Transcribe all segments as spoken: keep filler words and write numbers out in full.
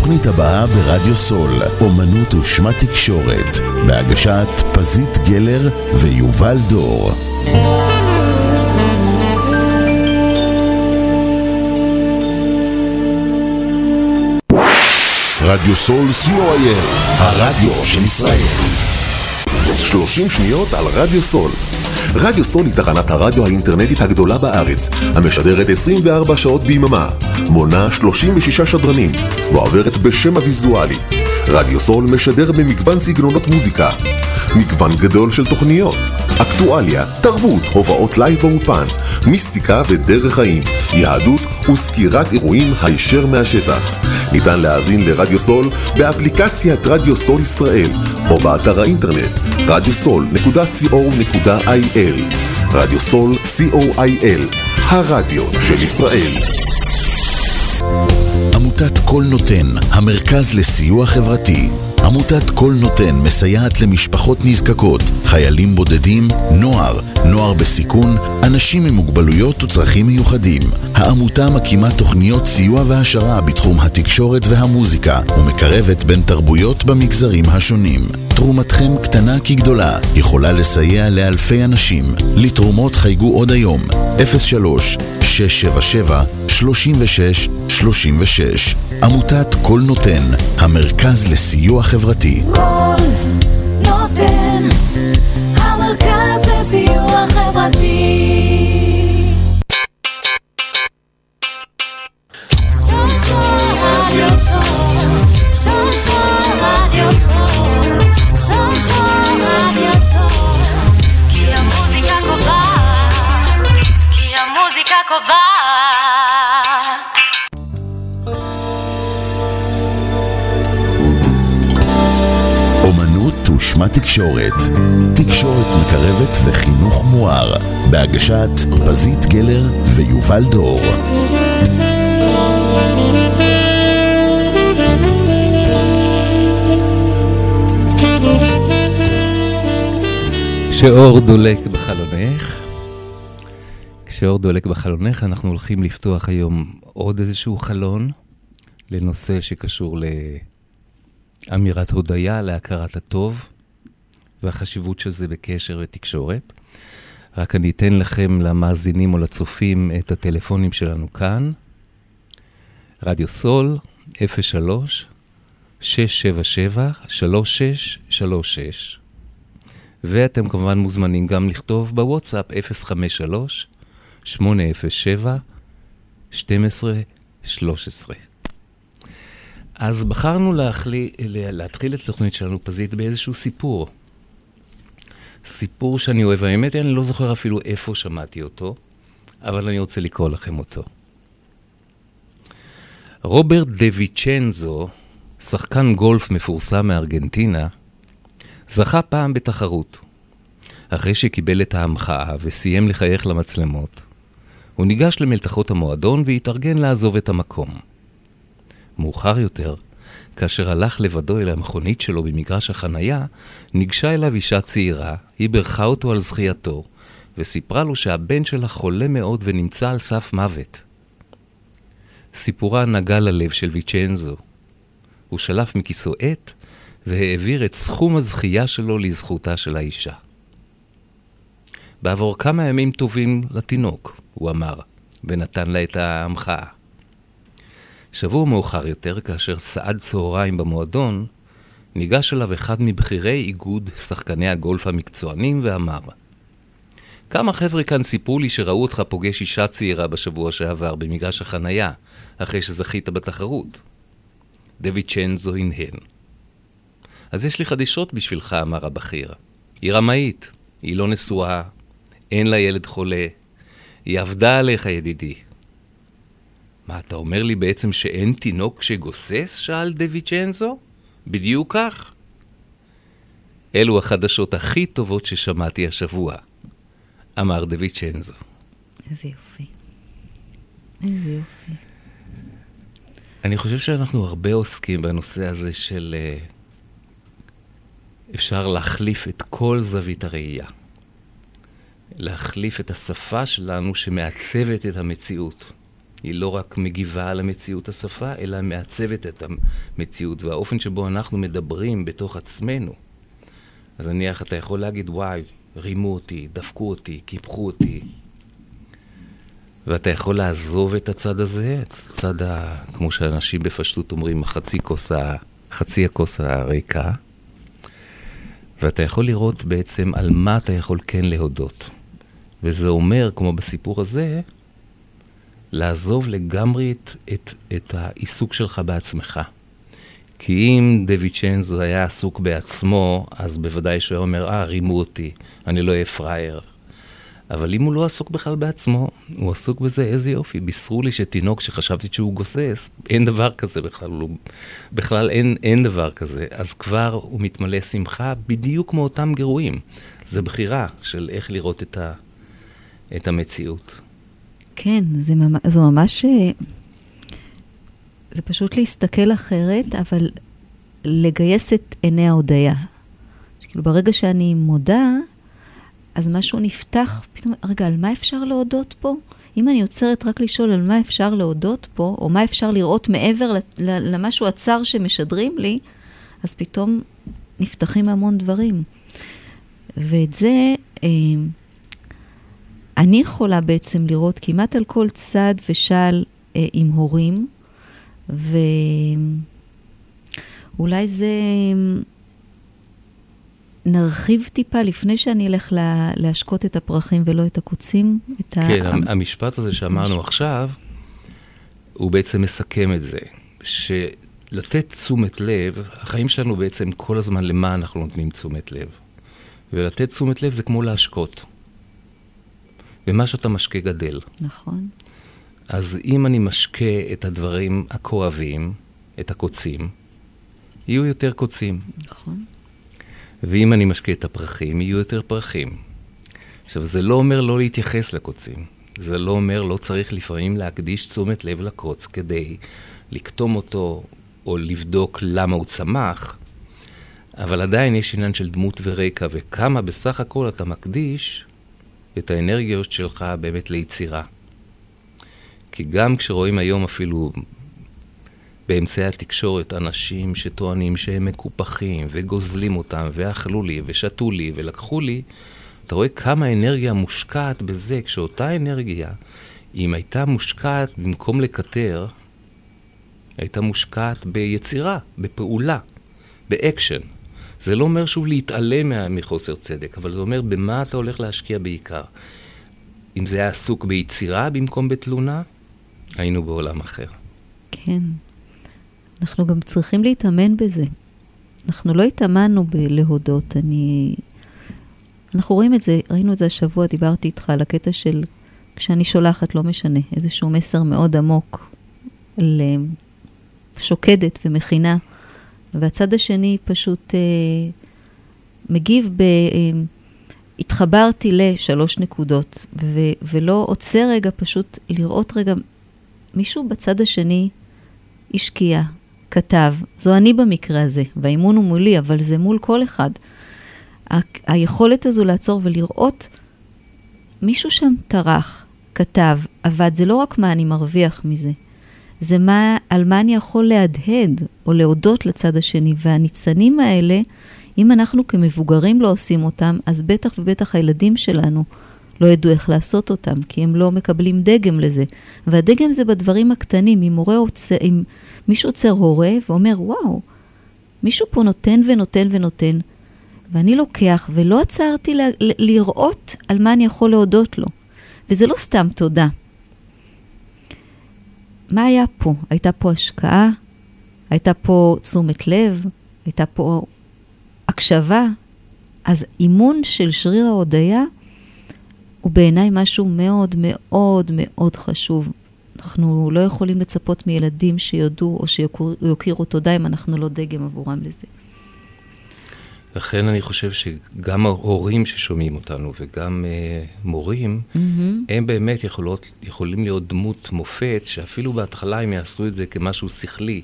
התוכנית הבאה ברדיו סול, אומנות ושמת תקשורת, בהגשת פזית גלר ויובל דור. רדיו סול סי או איי אל, הרדיו של ישראל. שלושים שניות על רדיו סול. רדיו סול היא תחנת הרדיו האינטרנטית הגדולה בארץ, המשדרת עשרים וארבע שעות ביממה, מונה שלושים ושישה שדרנים, ועוברת בשם הוויזואלי. רדיו סול משדר במגוון סגנונות מוזיקה, מגוון גדול של תוכניות, אקטואליה, תרבות, הובאות לייב ואופן, מיסטיקה ודרך חיים, יהדות וסקירת אירועים הישר מהשטח. ניתן להאזין לרדיו סול באפליקציית רדיו סול ישראל או באתר האינטרנט רדיו סול נקודה סי או נקודה איי אל. רדיו סול סי או איי אל, הרדיו של ישראל. עמותת כל נותן, המרכז לסיוע חברתי. עמותת כל נותן מסייעת למשפחות נזקקות, חיילים בודדים, נוער, נוער בסיכון, אנשים עם מוגבלויות וצרכים מיוחדים. העמותה מקימה תוכניות סיוע והשרה בתחום התקשורת והמוזיקה ומקרבת בין תרבויות במגזרים השונים. תרומתכם קטנה כגדולה יכולה לסייע לאלפי אנשים. לתרומות חייגו עוד היום אפס שלוש שש שבע שבע שלושים ושש שלושים ושש. עמותת כל נותן, המרכז לסיוע חברתי. כל נותן, המרכז לסיוע חברתי. שמה תקשורת, תקשורת מקרבת וחינוך מואר, בהגשת פזית גלר ויובל דור. כשאור דולק בחלונך, כשאור דולק בחלונך, אנחנו הולכים לפתוח היום עוד איזשהו חלון לנושא שקשור לאמירת הודיה, להכרת הטוב והחשיבות של זה בקשר ותקשורת. רק אני אתן לכם, למאזינים או לצופים, את הטלפונים שלנו כאן. רדיו סול, אפס שלוש שש שבע שבע שלוש שש שלוש שש. ואתם כמובן מוזמנים גם לכתוב בוואטסאפ אפס חמש שלוש שמונה אפס שבע שתים עשרה שלוש עשרה. אז בחרנו להחלי, להתחיל את התוכנית שלנו פזית באיזשהו סיפור. סיפור שאני אוהב, האמת, אני לא זוכר אפילו איפה שמעתי אותו, אבל אני רוצה לקרוא לכם אותו. רוברט דה-ויצ'נזו, שחקן גולף מפורסם מארגנטינה, זכה פעם בתחרות. אחרי שקיבל את ההמחאה וסיים לחייך למצלמות, הוא ניגש למלתחות המועדון והתארגן לעזוב את המקום. מאוחר יותר, כאשר הלך לבדו אל המכונית שלו במגרש החנייה, ניגשה אליו אישה צעירה, היא ברכה אותו על זכייתו, וסיפרה לו שהבן שלה חולה מאוד ונמצא על סף מוות. סיפורה נגע ללב של ויצ'נזו. הוא שלף מכיסו עט, והעביר את סכום הזכייה שלו לזכותה של האישה. בעבור כמה ימים טובים לתינוק, הוא אמר, ונתן לה את ההמחאה. שבוע מאוחר יותר, כאשר סעד צהריים במועדון, ניגש אליו אחד מבחירי איגוד שחקני הגולף המקצוענים ואמר, כמה חבר'ה כאן סיפרו לי שראו אותך פוגש אישה צעירה בשבוע שעבר במגרש החנייה, אחרי שזכית בתחרות. דה-ויצ'נזו הנהן. אז יש לי חדישות בשבילך, אמר הבחיר. היא רמאית, היא לא נשואה, אין לה ילד חולה, היא עבדה עליך ידידי. מה, אתה אומר לי בעצם שאין תינוק שגוסס? שאל דה-ויצ'נזו. בדיוק כך. אלו החדשות הכי טובות ששמעתי השבוע, אמר דה-ויצ'נזו. איזה יופי. איזה יופי. אני חושב שאנחנו הרבה עוסקים בנושא הזה של אפשר להחליף את כל זווית הראייה. להחליף את השפה שלנו שמעצבת את המציאות. היא לא רק מגיבה על המציאות השפה, אלא מעצבת את המציאות, והאופן שבו אנחנו מדברים בתוך עצמנו. אז נניח, אתה יכול להגיד, וואי, רימו אותי, דפקו אותי, קיפחו אותי. ואתה יכול לעזוב את הצד הזה, הצד, ה... כמו שאנשים בפשטות אומרים, חצי כוס, חצי הכוס הריקה. ואתה יכול לראות בעצם על מה אתה יכול כן להודות. וזה אומר, כמו בסיפור הזה, לעזוב לגמרי את, את, את העיסוק שלך בעצמך. כי אם דה-ויצ'נזו היה עסוק בעצמו, אז בוודאי שהוא אומר, אה, רימו אותי, אני לא אהיה פרייר. אבל אם הוא לא עסוק בכלל בעצמו, הוא עסוק בזה, איזה יופי. בישרו לי שתינוק שחשבתי שהוא גוסס, אין דבר כזה בכלל, הוא, בכלל אין, אין דבר כזה. אז כבר הוא מתמלא שמחה בדיוק כמו אותם גירויים. זה בחירה של איך לראות את, ה, את המציאות. כן, זה ממש, זה ממש, זה פשוט להסתכל אחרת, אבל לגייס את עיני ההודעה. שכאילו ברגע שאני מודה, אז משהו נפתח, פתאום, רגע, על מה אפשר להודות פה? אם אני יוצרת רק לשאול על מה אפשר להודות פה, או מה אפשר לראות מעבר למשהו הצר שמשדרים לי, אז פתאום נפתחים המון דברים. ואת זה אני יכולה בעצם לראות כמעט על כל צד ושאל עם הורים, ואולי זה... נרחיב טיפה לפני שאני אלך לה, להשקות את הפרחים ולא את הקוצים. את כן, ה... המשפט הזה שאמרנו המשפט. עכשיו, הוא בעצם מסכם את זה. שלתת תשומת לב, החיים שלנו בעצם כל הזמן למה אנחנו נותנים תשומת לב. ולתת תשומת לב זה כמו להשקות. ומה שאתה משקה גדל. נכון. אז אם אני משקה את הדברים הכואבים, את הקוצים, יהיו יותר קוצים. נכון. ואם אני משקיע את הפרחים, יהיו יותר פרחים. עכשיו, זה לא אומר לא להתייחס לקוצים. זה לא אומר לא צריך לפעמים להקדיש תשומת לב לקוץ כדי לקטום אותו או לבדוק למה הוא צמח, אבל עדיין יש עניין של דמות ורקע, וכמה בסך הכל אתה מקדיש את האנרגיות שלך באמת ליצירה. כי גם כשרואים היום אפילו... באמצעי התקשורת, אנשים שטוענים שהם מקופחים וגוזלים אותם, ואכלו לי ושתו לי ולקחו לי, אתה רואה כמה אנרגיה מושקעת בזה, כשאותה אנרגיה, אם הייתה מושקעת במקום לקטר, הייתה מושקעת ביצירה, בפעולה, באקשן. זה לא אומר שוב להתעלם מחוסר צדק, אבל זה אומר במה אתה הולך להשקיע בעיקר. אם זה היה עסוק ביצירה במקום בתלונה, היינו בעולם אחר. כן. אנחנו גם צריכים להתאמן בזה. אנחנו לא התאמנו בלהודות. אני... אנחנו רואים את זה, ראינו את זה השבוע, דיברתי איתך על הקטע של כשאני שולחת, לא משנה, איזשהו מסר מאוד עמוק לשוקדת ומכינה. והצד השני פשוט אה, מגיב ב... אה, התחברתי לשלוש נקודות, ו, ולא עוצר רגע, פשוט לראות רגע מישהו בצד השני השקיע. כתב, זו אני במקרה הזה, והאימון הוא מולי, אבל זה מול כל אחד. ה- היכולת הזו לעצור ולראות, מישהו שם טרח, כתב, עבד, זה לא רק מה אני מרוויח מזה, זה מה, על מה אני יכול להדהד, או להודות לצד השני, והניצנים האלה, אם אנחנו כמבוגרים לא עושים אותם, אז בטח ובטח הילדים שלנו לא ידעו איך לעשות אותם, כי הם לא מקבלים דגם לזה. והדגם זה בדברים הקטנים, אם הורה עוצר, אם... מישהו עוצר הורה ואומר, וואו, מישהו פה נותן ונותן ונותן, ואני לוקח, ולא עצרתי ל... לראות על מה אני יכול להודות לו. וזה לא סתם תודה. מה היה פה? הייתה פה השקעה, הייתה פה תשומת לב, הייתה פה הקשבה. אז אימון של שריר ההודעה, הוא בעיניי משהו מאוד מאוד מאוד חשוב. אנחנו לא יכולים לצפות מילדים שיודעו או שיוכירו תודה אם אנחנו לא דגם עבורם לזה. לכן אני חושב שגם ההורים ששומעים אותנו וגם uh, מורים, mm-hmm. הם באמת יכולות, יכולים להיות דמות מופת, שאפילו בהתחלה הם יעשו את זה כמשהו שכלי,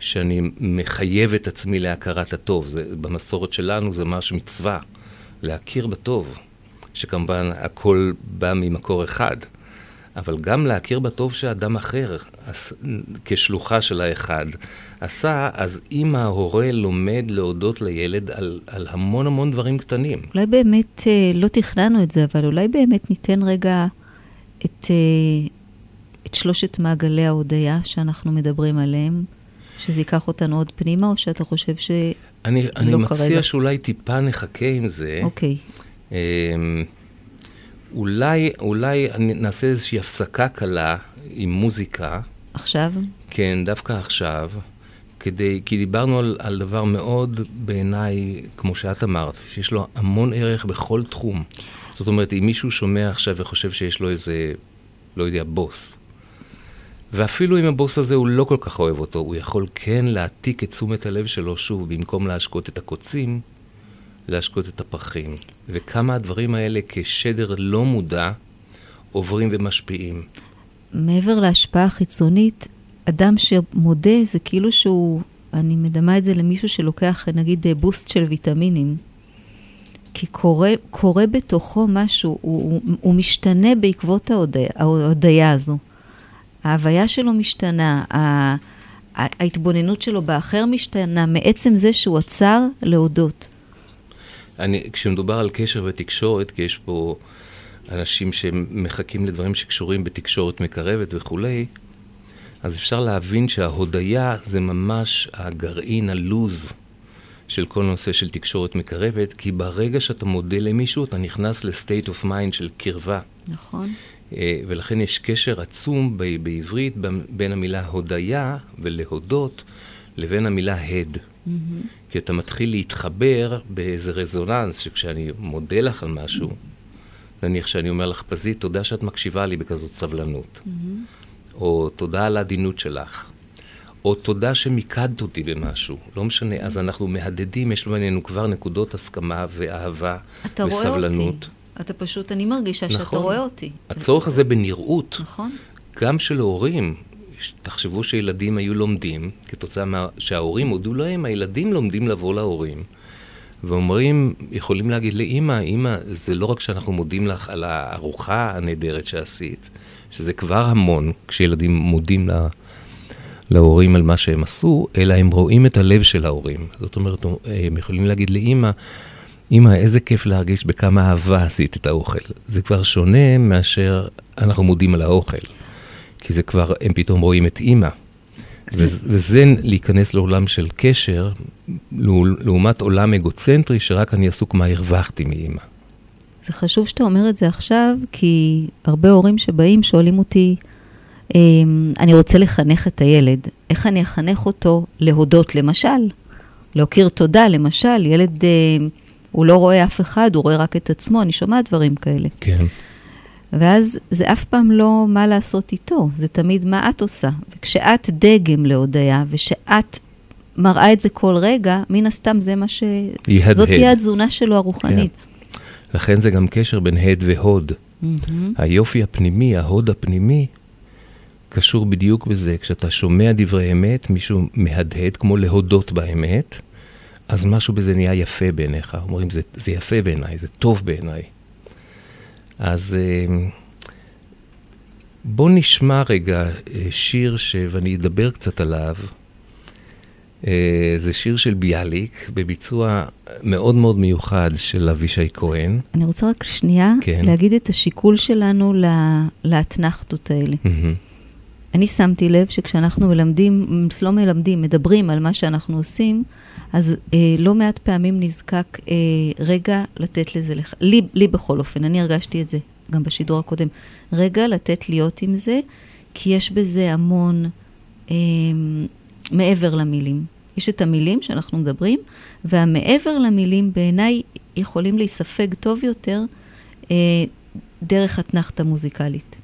שאני מחייב את עצמי להכרת הטוב. זה, במסורת שלנו זה ממש מצווה, להכיר בטוב. שכמובן הכל בא ממקור אחד, אבל גם להכיר בטוב שאדם אחר, כשלוחה של האחד, עשה, אז אם ההורה לומד להודות לילד על, על המון המון דברים קטנים. אולי באמת לא תכננו את זה, אבל אולי באמת ניתן רגע את, את שלושת מעגלי ההודיה שאנחנו מדברים עליהם, שזה ייקח אותנו עוד פנימה, או שאתה חושב שלא אני, אני לא מציע כרגע? שאולי טיפה נחכה עם זה. אוקיי. Okay. אולי, אולי נעשה איזושהי הפסקה קלה עם מוזיקה. עכשיו? כן, דווקא עכשיו. כדי, כי דיברנו על, על דבר מאוד בעיניי, כמו שאת אמרת, שיש לו המון ערך בכל תחום. זאת אומרת, אם מישהו שומע עכשיו וחושב שיש לו איזה, לא יודע, בוס, ואפילו אם הבוס הזה הוא לא כל כך אוהב אותו, הוא יכול כן להעתיק את תשומת הלב שלו שוב, במקום להשקות את הקוצים, להשקות את הפרחים. וכמה הדברים האלה כשדר לא מודע עוברים ומשפיעים. מעבר להשפעה החיצונית, אדם שמודה זה כאילו שהוא, אני מדמה את זה למישהו שלוקח נגיד בוסט של ויטמינים, כי קורה, קורה בתוכו משהו, הוא, הוא, הוא משתנה בעקבות ההודעה, ההודעה הזו. ההוויה שלו משתנה, ההתבוננות שלו באחר משתנה, מעצם זה שהוא עצר להודות. אני, כשמדובר על קשר ותקשורת, כי יש פה אנשים שמחכים לדברים שקשורים בתקשורת מקרבת וכולי, אז אפשר להבין שההודיה זה ממש הגרעין, הלוז של כל נושא של תקשורת מקרבת, כי ברגע שאתה מודה למישהו, אתה נכנס לסטייט אוף מיינד של קרבה. נכון. ולכן יש קשר עצום בעברית בין המילה הודיה ולהודות לבין המילה הד. כי אתה מתחיל להתחבר באיזה רזוננס, שכשאני מודה לך על משהו, נניח שאני אומר לך, פזית, תודה שאת מקשיבה לי בכזאת סבלנות. או תודה על העדינות שלך. או תודה שמיקדת אותי במשהו. לא משנה, אז אנחנו מהדדים, יש בינינו כבר נקודות הסכמה ואהבה וסבלנות. אתה פשוט, אני מרגישה נכון, שאתה רואה אותי. הצורך הזה בנראות, נכון. גם של ההורים, תחשבו שילדים היו לומדים, כתוצאה מה, שההורים הודו להם, הילדים לומדים לבוא להורים, ואומרים, יכולים להגיד לאמא, אמא, זה לא רק שאנחנו מודים לך על הארוחה הנהדרת שעשית, שזה כבר המון, כשילדים מודים לה, להורים על מה שהם עשו, אלא הם רואים את הלב של ההורים. זאת אומרת, הם יכולים להגיד לאמא, אמא, איזה כיף להרגיש בכמה אהבה עשית את האוכל. זה כבר שונה מאשר אנחנו מודים על האוכל. כי זה כבר, הם פתאום רואים את אמא. וזה להיכנס לעולם של קשר, לעומת עולם אגוצנטרי, שרק אני עסוק מה הרווחתי מאמא. זה חשוב שאתה אומר את זה עכשיו, כי הרבה הורים שבאים שואלים אותי, אני רוצה לחנך את הילד. איך אני אחנך אותו להודות, למשל? להכיר תודה, למשל, ילד... הוא לא רואה אף אחד, הוא רואה רק את עצמו, אני שומע דברים כאלה. כן. ואז זה אף פעם לא מה לעשות איתו, זה תמיד מה את עושה. וכשאת דגם להודעה, ושאת מראה את זה כל רגע, מן הסתם זה מה ש... יהד זאת הד. תהיה התזונה שלו הרוחנית. כן. לכן זה גם קשר בין הד והוד. Mm-hmm. היופי הפנימי, ההוד הפנימי, קשור בדיוק בזה. כשאתה שומע דברי אמת, מישהו מהדהד, כמו להודות באמת, אז משהו בזה נהיה יפה בעיניך. אומרים, זה, זה יפה בעיניי, זה טוב בעיניי. אז בוא נשמע רגע שיר ש... ואני אדבר קצת עליו. זה שיר של ביאליק, בביצוע מאוד מאוד מיוחד של אבישי כהן. אני רוצה רק שנייה כן. להגיד את השיקול שלנו לה... להתנחתות האלה. Mm-hmm. אני שמתי לב שכשאנחנו מלמדים, לא מלמדים, מדברים על מה שאנחנו עושים, אז אה, לא מעט פעמים נזקק אה, רגע לתת לזה, לח... לי, לי בכל אופן, אני הרגשתי את זה גם בשידור הקודם, רגע לתת להיות עם זה, כי יש בזה המון אה, מעבר למילים. יש את המילים שאנחנו מדברים, והמעבר למילים בעיניי יכולים להיספג טוב יותר אה, דרך התנחת המוזיקלית.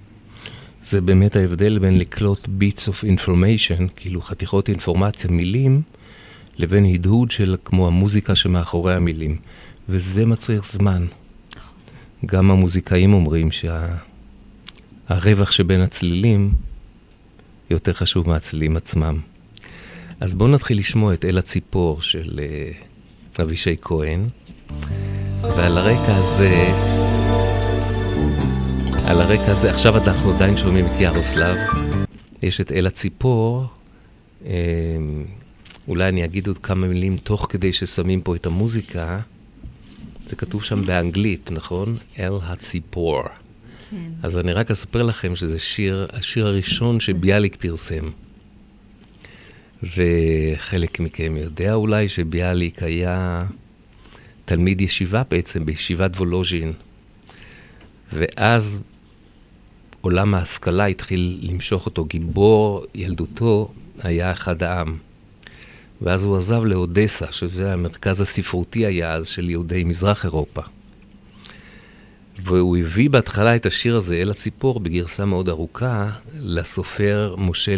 זה באמת ההבדל בין לקלוט bits of information, כאילו חתיכות אינפורמציה, מילים, לבין הדהוד של כמו המוזיקה שמאחורי המילים. וזה מצריך זמן. גם המוזיקאים אומרים שהרווח שבין הצלילים יותר חשוב מהצלילים עצמם. אז בואו נתחיל לשמוע את אל הציפור של אבישי כהן. ועל הרקע הזה על הרקע הזה, עכשיו אנחנו עדיין שומעים את ירוסלב, יש את אלה ציפור, אולי אני אגיד עוד כמה מילים תוך כדי ששמים פה את המוזיקה, זה כתוב שם באנגלית, נכון? אל הציפור. כן. אז אני רק אספר לכם שזה שיר, השיר הראשון שביאליק פרסם. וחלק מכם יודע אולי שביאליק היה תלמיד ישיבה בעצם, בישיבת וולוז'ין. ואז עולם ההשכלה התחיל למשוך אותו. גיבור ילדותו היה אחד העם. ואז הוא עזב לאודסה, שזה המרכז הספרותי היה אז של יהודי מזרח אירופה. והוא הביא בהתחלה את השיר הזה, אל הציפור, בגרסה מאוד ארוכה, לסופר משה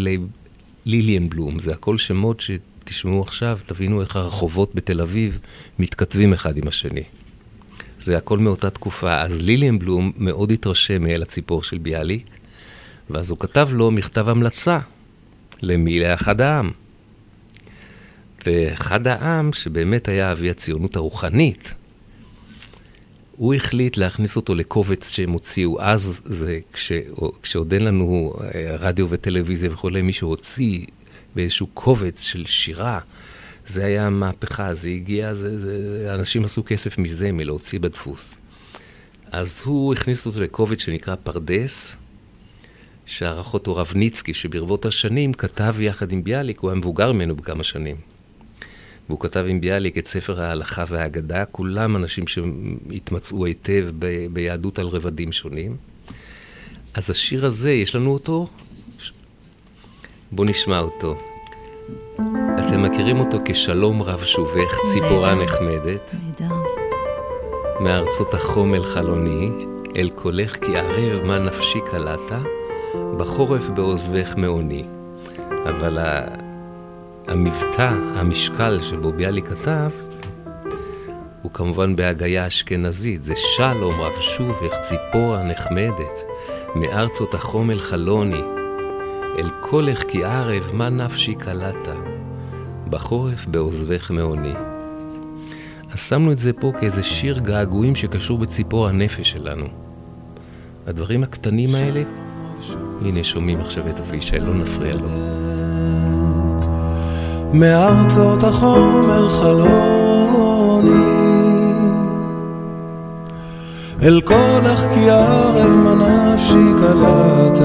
ליליינבלום. זה הכל שמות שתשמעו עכשיו, תבינו איך הרחובות בתל אביב מתכתבים אחד עם השני. זה הכל מאותה תקופה. אז ליליינבלום מאוד התרשם מאל הציפור של ביאליק, ואז הוא כתב לו מכתב המלצה למי לאחד העם. ואחד העם, שבאמת היה אבי הציונות הרוחנית, הוא החליט להכניס אותו לקובץ שהם הוציאו. אז זה, כש, כשעוד אין לנו רדיו וטלוויזיה וכולי, מישהו הוציא באיזשהו קובץ של שירה, זה היה מהפכה, זה הגיע, זה, זה, אנשים עשו כסף מזה, מלהוציא בדפוס. אז הוא הכניס אותו לקובץ שנקרא פרדס, שערך אותו רבניצקי, שברבות השנים כתב יחד עם ביאליק, הוא היה מבוגר ממנו בכמה שנים. והוא כתב עם ביאליק את ספר ההלכה והאגדה, כולם אנשים שהתמצאו היטב ב- ביהדות על רבדים שונים. אז השיר הזה, יש לנו אותו? בוא נשמע אותו. אתם מכירים אותו כשלום רב שובך, ציפורה נחמדת. מארצות החום אל חלוני, אל קולך כי ערב מה נפשי קלעת, בחורף בעוזבך מעוני. אבל ה... המבטא, המשקל שבו ביאליק כתב, הוא כמובן בהגיה אשכנזית. זה שלום רב שובך, ציפורה נחמדת, מארצות החום אל חלוני, אל קולך כי ערב מה נפשי קלעת, בחורף בעוזבך מעוני. אז שמנו את זה פה כאיזה שיר געגועים שקשור בציפור הנפש שלנו. הדברים הקטנים האלה, הנה שומעים עכשיו את אבישי, לא נפריע לו. מארצות החום אל חלוני, אל קולך כי ערב מה נפשי קלעת,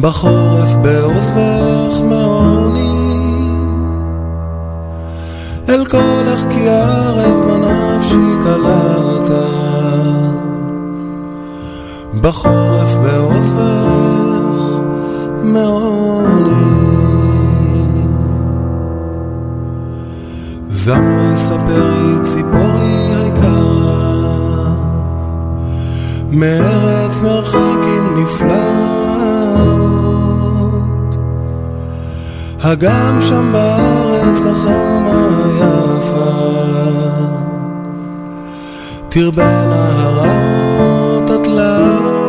בחורף בעוזבך מעוני. אל קולך כי ערב מה נפשי קלעת, בחורף בעוזבך מעוני. זמרי ספרי ציפורי היקרה, מארץ מרחקים נפלאות, הגם שם בארץ החמה יפה, תרבנה הרעות התלאות,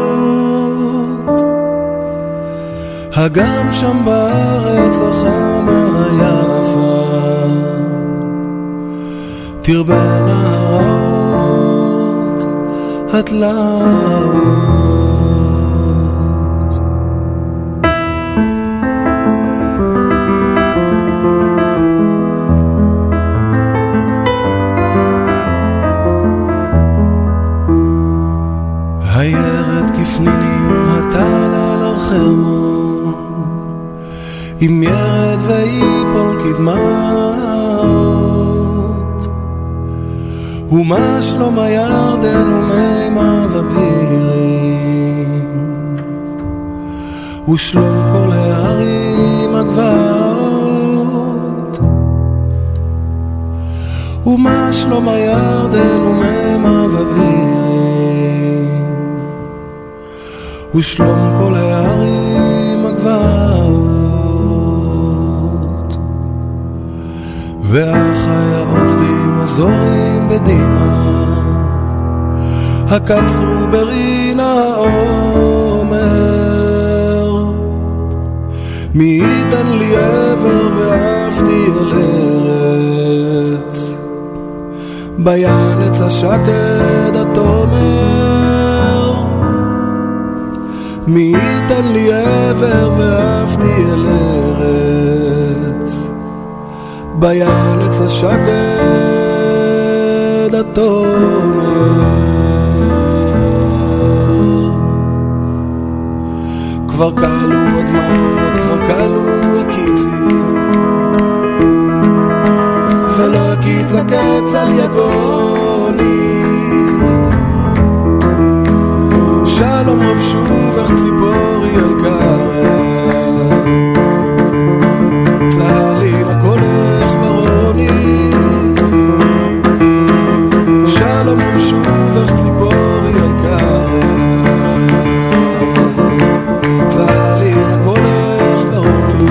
הגם שם בארץ החמה יפה, תרבנה הרעות התלאות. הירד כפנינים הטל על הרחמון, אם ירד ואיפול קדמה, ומה שלום הירדן ומימה ובירים, ושלום כל הערים הגבעות, ומה שלום הירדן ומימה ובירים, ושלום כל הערים הגבעות. והחיה עובדים הזורים בדימה, הקצרו ברינה עומר, מי ייתן לי עבר ואף תהיה לארץ, בילץ השקד התומר מי ייתן לי עבר ואף תהיה לארץ בילץ השקד התומר כבר קלו הדמעות כבר קלו הקיצים ולא הקיץ הקץ על יגוני שלום רב שוב איך ציפור יקרה צהלים הכל איך מרוני שלום רב שוב איך ציפור יקרה צהלים הכל איך מרוני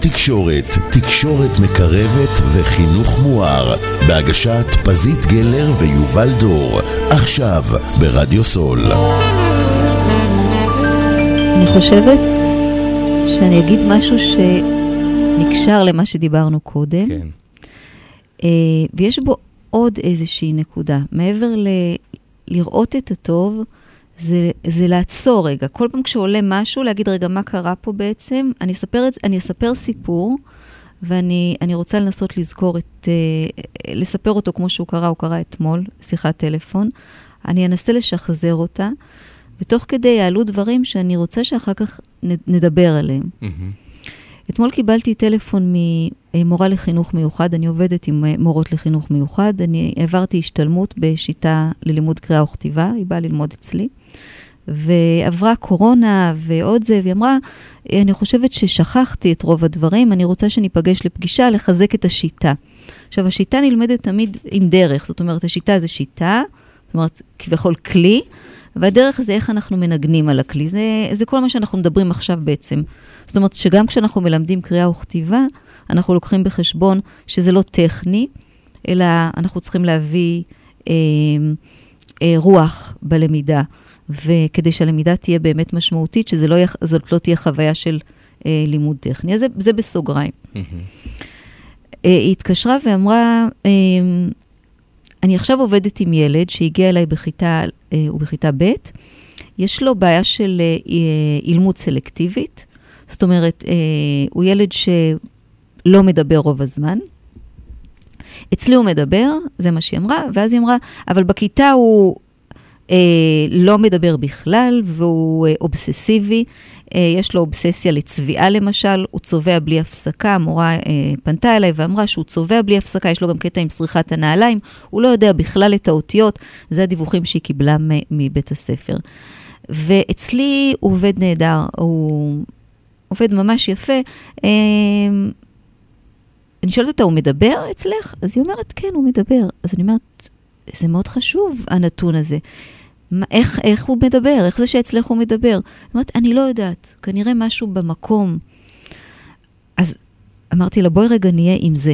תקשורת, תקשורת מקרבת וחינוך מואר בהגשת פזית גלר ויובל דור עכשיו ברדיו סול. אני חושבת שאני אגיד משהו שנקשר למה שדיברנו קודם, כן. ויש בו עוד איזושהי נקודה מעבר ל- לראות את הטוב, זה, זה לעצור רגע. כל פעם כשעולה משהו, להגיד רגע מה קרה פה בעצם. אני אספר, אני אספר סיפור, ואני, אני רוצה לנסות לזכור את, לספר אותו כמו שהוא קרה, הוא קרה אתמול, שיחת טלפון. אני אנסה לשחזר אותה, ותוך כדי יעלו דברים שאני רוצה שאחר כך נדבר עליהם. אתמול קיבלתי טלפון ממורה לחינוך מיוחד, אני עובדת עם מורות לחינוך מיוחד, אני עברתי השתלמות בשיטה ללימוד קריאה וכתיבה, היא באה ללמוד אצלי, ועברה קורונה ועוד זה, והיא אמרה, אני חושבת ששכחתי את רוב הדברים, אני רוצה שניפגש לפגישה, לחזק את השיטה. עכשיו, השיטה נלמדת תמיד עם דרך, זאת אומרת, השיטה זה שיטה, זאת אומרת, כבכל כלי, והדרך זה איך אנחנו מנגנים על הכלי, זה, זה כל מה שאנחנו מדברים עכשיו בעצם. זאת אומרת שגם כשאנחנו מלמדים קריאה וכתיבה, אנחנו לוקחים בחשבון שזה לא טכני, אלא אנחנו צריכים להביא אה, אה, רוח בלמידה, וכדי שהלמידה תהיה באמת משמעותית, שזה לא, זאת לא תהיה חוויה של אה, לימוד טכני. אז זה, זה בסוגריים. Mm-hmm. אה, היא התקשרה ואמרה, אה, אני עכשיו עובדת עם ילד שהגיע אליי בכיתה, אה, הוא בכיתה ב', יש לו בעיה של אילמות אה, סלקטיבית, זאת אומרת, אה, הוא ילד שלא מדבר רוב הזמן. אצלי הוא מדבר, זה מה שהיא אמרה, ואז היא אמרה, אבל בכיתה הוא אה, לא מדבר בכלל, והוא אה, אובססיבי, אה, יש לו אובססיה לצביעה למשל, הוא צובע בלי הפסקה, המורה אה, פנתה אליי ואמרה שהוא צובע בלי הפסקה, יש לו גם קטע עם שריחת הנעליים, הוא לא יודע בכלל את האותיות, זה הדיווחים שהיא קיבלה מ- מבית הספר. ואצלי הוא עובד נהדר, הוא עובד ממש יפה. אני שואלת אותה, הוא מדבר אצלך? אז היא אומרת, כן, הוא מדבר. אז אני אומרת, זה מאוד חשוב הנתון הזה. מה, איך, איך הוא מדבר? איך זה שאצלך הוא מדבר? היא אומרת, אני לא יודעת, כנראה משהו במקום. אז אמרתי לה, בואי רגע נהיה עם זה.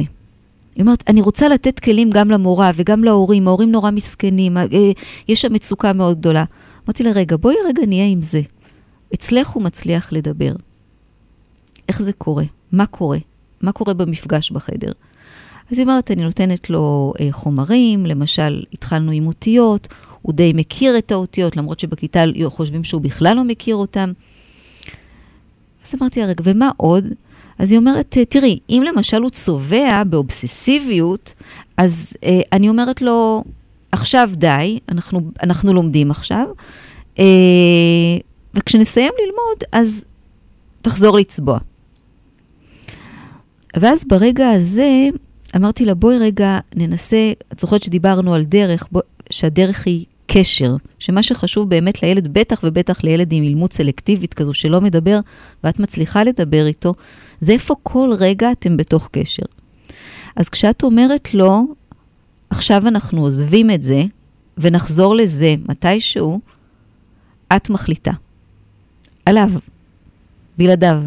היא אומרת, אני רוצה לתת כלים גם למורה וגם להורים, ההורים נורא מסכנים, יש שם מצוקה מאוד גדולה. אמרתי לה, רגע, בואי רגע נהיה עם זה. אצלך הוא מצליח לדבר. איך זה קורה? מה קורה? מה קורה במפגש בחדר? אז היא אומרת, אני נותנת לו אה, חומרים, למשל, התחלנו עם אותיות, הוא די מכיר את האותיות, למרות שבכיתה חושבים שהוא בכלל לא מכיר אותם. אז אמרתי לה, רגע, ומה עוד? אז היא אומרת, תראי, אם למשל הוא צובע באובססיביות, אז אה, אני אומרת לו, עכשיו די, אנחנו, אנחנו לומדים עכשיו, אה, וכשנסיים ללמוד, אז תחזור לצבוע. ואז ברגע הזה, אמרתי לה, בואי רגע ננסה, את זוכרת שדיברנו על דרך, בוא, שהדרך היא קשר, שמה שחשוב באמת לילד, בטח ובטח לילד עם אילמות סלקטיבית כזו שלא מדבר, ואת מצליחה לדבר איתו, זה איפה כל רגע אתם בתוך קשר. אז כשאת אומרת לו, עכשיו אנחנו עוזבים את זה, ונחזור לזה מתישהו, את מחליטה. עליו, בלעדיו.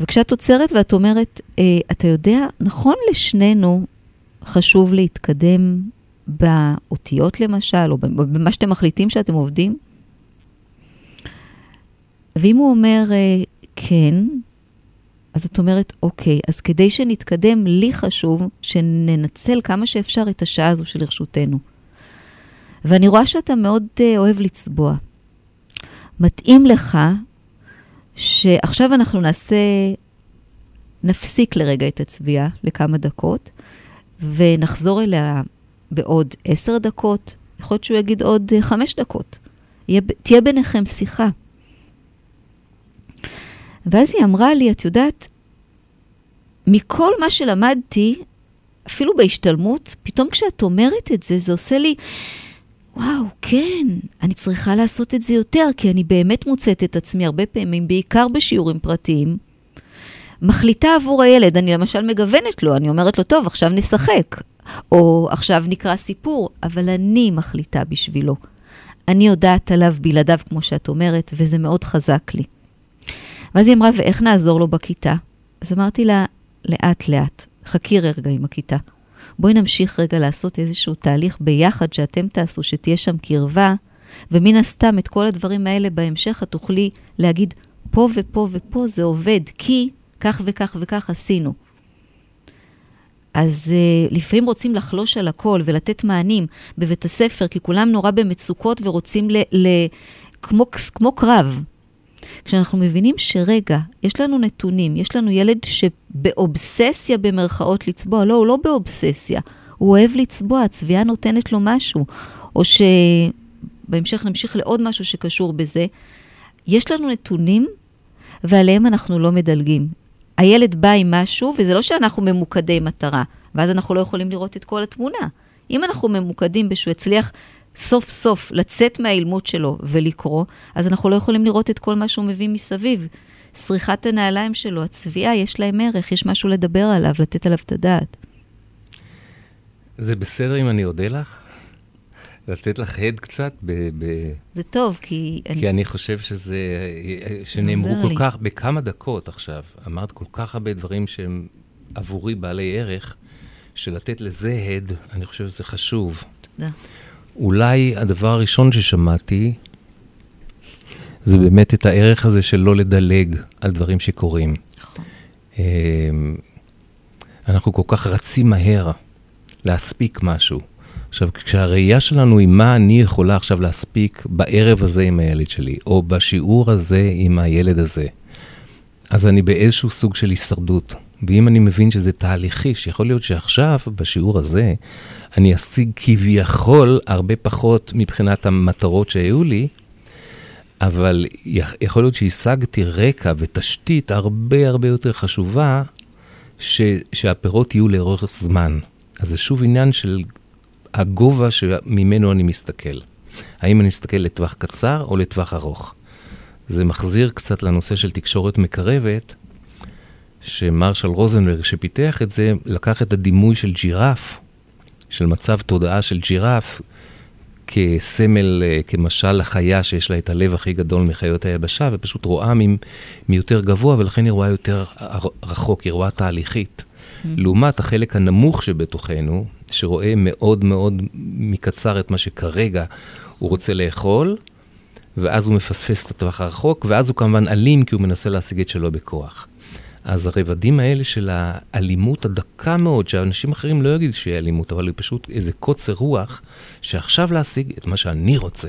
וכשאת עוצרת ואת אומרת, אתה יודע, נכון לשנינו חשוב להתקדם באותיות למשל, או במה שאתם מחליטים שאתם עובדים? ואם הוא אומר, כן, אז את אומרת, אוקיי, אז כדי שנתקדם, לי חשוב שננצל כמה שאפשר את השעה הזו של רשותנו. ואני רואה שאתה מאוד אוהב לצבוע. מתאים לך, שעכשיו אנחנו נעשה, נפסיק לרגע את הצביעה לכמה דקות, ונחזור אליה בעוד עשר דקות, יכול להיות שהוא יגיד עוד חמש דקות. תהיה ביניכם שיחה. ואז היא אמרה לי, את יודעת, מכל מה שלמדתי, אפילו בהשתלמות, פתאום כשאת אומרת את זה, זה עושה לי, וואו, כן, אני צריכה לעשות את זה יותר, כי אני באמת מוצאת את עצמי הרבה פעמים, בעיקר בשיעורים פרטיים, מחליטה עבור הילד, אני למשל מגוונת לו, אני אומרת לו, טוב, עכשיו נשחק, או עכשיו נקרא סיפור, אבל אני מחליטה בשבילו. אני יודעת עליו בלעדיו, כמו שאת אומרת, וזה מאוד חזק לי. ואז היא אמרה, ואיך נעזור לו בכיתה? אז אמרתי לה, לאט לאט, חכי רגע עם הכיתה. בואי נמשיך רגע לעשות איזשהו תהליך ביחד שאתם תעשו, שתהיה שם קרבה, ומן הסתם את כל הדברים האלה בהמשך את תוכלי להגיד, פה ופה ופה זה עובד, כי כך וכך וכך עשינו. אז euh, לפעמים רוצים לחלוש על הכל ולתת מענים בבית הספר, כי כולם נורא במצוקות ורוצים ל, ל, כמו, כמו קרב. כשאנחנו מבינים שרגע, יש לנו נתונים, יש לנו ילד שבאובססיה במרכאות לצבוע, לא, הוא לא באובססיה, הוא אוהב לצבוע, הצביעה נותנת לו משהו, או שבהמשך נמשיך לעוד משהו שקשור בזה, יש לנו נתונים ועליהם אנחנו לא מדלגים. הילד בא עם משהו, וזה לא שאנחנו ממוקדי מטרה, ואז אנחנו לא יכולים לראות את כל התמונה. אם אנחנו ממוקדים בשביל הצליח סוף סוף לצאת מהאילמות שלו ולקרוא, אז אנחנו לא יכולים לראות את כל מה שהוא מביא מסביב. שריחת הנעליים שלו, הצביעה, יש להם ערך, יש משהו לדבר עליו, לתת עליו את הדעת. זה בסדר אם אני יודע לך? לתת לך הד קצת? ב- ב- זה טוב, כי... כי אני, אני חושב שזה... שנאמרו כל לי. כך, בכמה דקות עכשיו, אמרת כל כך הרבה דברים שהם עבורי בעלי ערך, שלתת לזה הד, אני חושב שזה חשוב. תודה. אולי הדבר הראשון ששמעתי, זה באמת את הערך הזה של לא לדלג על דברים שקורים. נכון. אנחנו כל כך רצים מהר להספיק משהו. עכשיו, כשהראייה שלנו היא מה אני יכולה עכשיו להספיק בערב הזה עם הילד שלי, או בשיעור הזה עם הילד הזה, אז אני באיזשהו סוג של הישרדות. ואם אני מבין שזה תהליכי, שיכול להיות שעכשיו, בשיעור הזה, אני אשיג כביכול הרבה פחות מבחינת המטרות שהיו לי, אבל יכול להיות שהשגתי רקע ותשתית הרבה הרבה יותר חשובה, ש, שהפירות יהיו לאורך זמן. אז זה שוב עניין של הגובה שממנו אני מסתכל. האם אני אסתכל לטווח קצר או לטווח ארוך? זה מחזיר קצת לנושא של תקשורת מקרבת, שמרשל רוזנברג שפיתח את זה, לקח את הדימוי של ג'ירף, של מצב תודעה של ג'ירף, כסמל, כמשל לחיה שיש לה את הלב הכי גדול מחיות היבשה, ופשוט רואה מיותר גבוה, ולכן היא רואה יותר רחוק, היא רואה תהליכית. לעומת החלק הנמוך שבתוכנו, שרואה מאוד מאוד מקצר את מה שכרגע הוא רוצה לאכול, ואז הוא מפספס את הטווח הרחוק, ואז הוא כמובן אלים, כי הוא מנסה להשיג את שלו בכוח. אז הרבדים האלה של האלימות הדקה מאוד, שאנשים אחרים לא יגידו שיהיה אלימות, אבל היא פשוט איזה קוצר רוח, שעכשיו להשיג את מה שאני רוצה.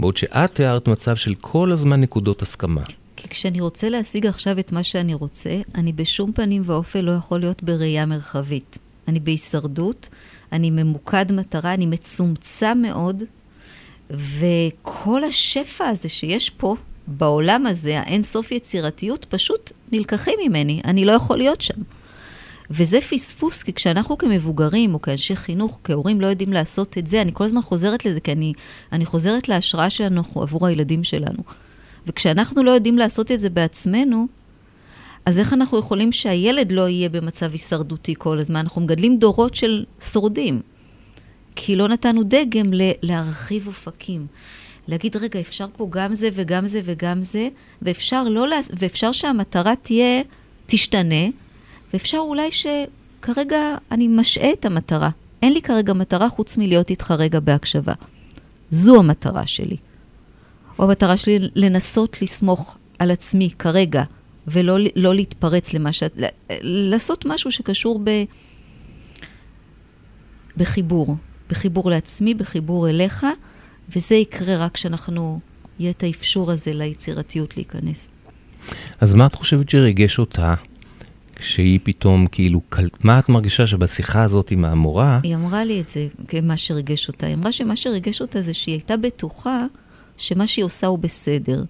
בעוד שאת תיארת מצב של כל הזמן נקודות הסכמה. כי כשאני רוצה להשיג עכשיו את מה שאני רוצה, אני בשום פנים ואופן לא יכול להיות בראייה מרחבית. אני בהישרדות, אני ממוקד מטרה, אני מצומצם מאוד, וכל השפע הזה שיש פה, בעולם הזה, האינסוף יצירתיות, פשוט נלקחים ממני. אני לא יכול להיות שם. וזה פספוס, כי כשאנחנו כמבוגרים, או כאנשי חינוך, כהורים לא יודעים לעשות את זה, אני כל הזמן חוזרת לזה, כי אני, אני חוזרת להשראה שלנו עבור הילדים שלנו. וכשאנחנו לא יודעים לעשות את זה בעצמנו, אז איך אנחנו יכולים שהילד לא יהיה במצב הישרדותי כל הזמן? אנחנו מגדלים דורות של שורדים, כי לא נתנו דגם ל- להרחיב אופקים. להגיד, רגע, אפשר פה גם זה וגם זה וגם זה, ואפשר, לא לה... ואפשר שהמטרה תהיה, תשתנה, ואפשר אולי שכרגע אני משאה את המטרה. אין לי כרגע מטרה חוץ מלהיות איתך רגע בהקשבה. זו המטרה שלי. או המטרה שלי לנסות לסמוך על עצמי כרגע, ולא לא להתפרץ למה ש... לעשות משהו שקשור ב... בחיבור. בחיבור לעצמי, בחיבור אליך, וזה יקרה רק כשאנחנו, יהיה את האפשור הזה ליצירתיות להיכנס. אז מה את חושבת שרגש אותה, כשהיא פתאום כאילו, מה את מרגישה שבשיחה הזאת עם המורה? היא אמרה לי את זה, מה שרגש אותה. היא אמרה שמה שרגש אותה זה שהיא הייתה בטוחה, שמה שהיא עושה הוא בסדר.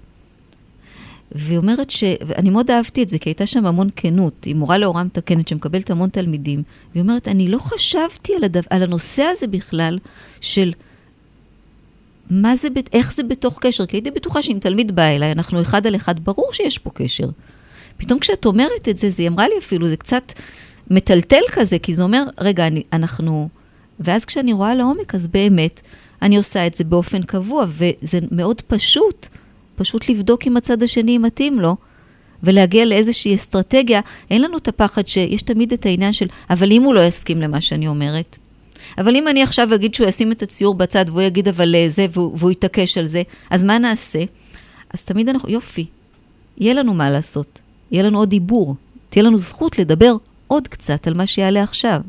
והיא אומרת ש... ואני מאוד אהבתי את זה, כי הייתה שם המון כנות. היא מורה להוראה מתקנת שמקבלת המון תלמידים. והיא אומרת, אני לא חשבתי על, הדו... על הנושא הזה בכלל, של... מה זה, איך זה בתוך קשר? כי הייתי בטוחה שאם תלמיד בא אליי, אנחנו אחד על אחד, ברור שיש פה קשר. פתאום כשאת אומרת את זה, זה אמרה לי אפילו, זה קצת מטלטל כזה, כי זה אומר, רגע, אני, אנחנו... ואז כשאני רואה לעומק, אז באמת, אני עושה את זה באופן קבוע, וזה מאוד פשוט, פשוט לבדוק אם הצד השני מתאים לו, ולהגיע לאיזושהי אסטרטגיה. אין לנו את הפחד שיש תמיד את העניין של, אבל אם הוא לא יסכים למה שאני אומרת, אבל אם אני עכשיו אגיד שהוא ישים את הציור בצד, והוא יגיד אבל זה, והוא, והוא יתעקש על זה, אז מה נעשה? אז תמיד אנחנו, יופי, יהיה לנו מה לעשות, יהיה לנו עוד דיבור, תהיה לנו זכות לדבר עוד קצת על מה שיעלה עכשיו.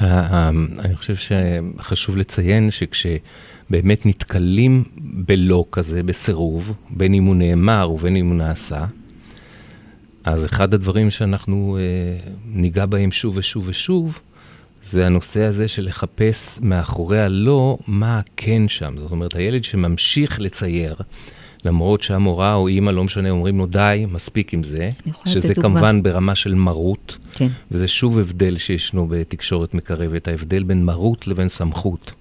אני חושב שחשוב לציין שכשבאמת נתקלים בלא כזה, בסירוב, בין אם הוא נאמר ובין אם הוא נעשה, אז אחד הדברים שאנחנו ניגע בהם שוב ושוב ושוב, זה הנושא הזה של לחפש מאחורי הלא מה כן שם. זאת אומרת, הילד שממשיך לצייר, למרות שהמורה או אימא, לא משנה, אומרים לו די, מספיק עם זה, שזה כמובן ברמה של מרות, כן. וזה שוב הבדל שישנו בתקשורת מקרבת, ההבדל בין מרות לבין סמכות.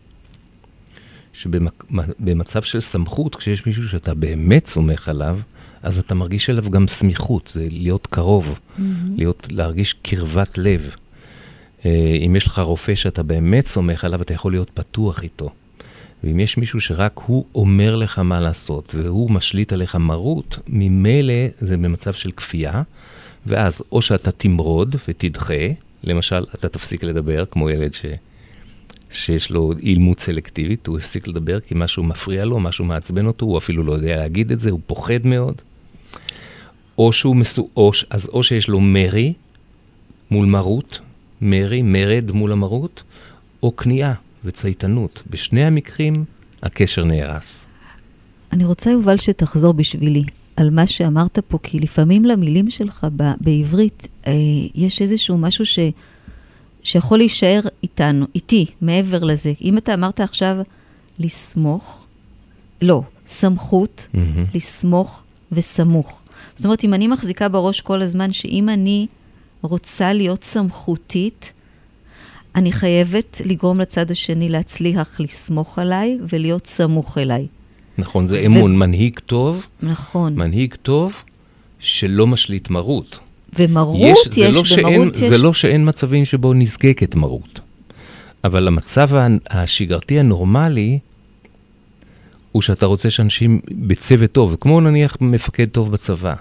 שבמצב של סמכות, כשיש מישהו שאתה באמת סומך עליו, אז אתה מרגיש עליו גם סמיכות, זה להיות קרוב, mm-hmm. להיות, להרגיש קרבת לב. אם יש לך רופא שאתה באמת סומך עליו, אתה יכול להיות פתוח איתו. ואם יש מישהו שרק הוא אומר לך מה לעשות, והוא משליט עליך מרות, ממילא זה במצב של כפייה, ואז או שאתה תמרוד ותדחה, למשל, אתה תפסיק לדבר, כמו ילד ש... שיש לו אילמות סלקטיבית, הוא הפסיק לדבר כי משהו מפריע לו, משהו מעצבן אותו, הוא אפילו לא יודע להגיד את זה, הוא פוחד מאוד. או שהוא מסואש, אז או שיש לו מרי מול מרות, מרי, מרד מול המרות, או קנייה וצייתנות. בשני המקרים, הקשר נהרס. אני רוצה, יובל, שתחזור בשבילי על מה שאמרת פה, כי לפעמים למילים שלך ב- בעברית, אה, יש איזשהו משהו ש- שיכול להישאר איתנו, איתי, מעבר לזה. אם אתה אמרת עכשיו, לסמוך, לא, סמכות, mm-hmm. לסמוך וסמוך. זאת אומרת, אם אני מחזיקה בראש כל הזמן, שאם אני... רוצה להיות סמכותית, אני חייבת לגרום לצד השני להצליח לסמוך עליי ולהיות סמוך אליי. נכון, זה ו... אמון. מנהיג טוב. נכון. מנהיג טוב שלא משליט מרות. ומרות יש, יש, זה לא שאין, יש. זה לא שאין מצבים שבו נזקקת מרות. אבל המצב השגרתי הנורמלי הוא שאתה רוצה שאנשים בצוות טוב, כמו נניח מפקד טוב בצבא,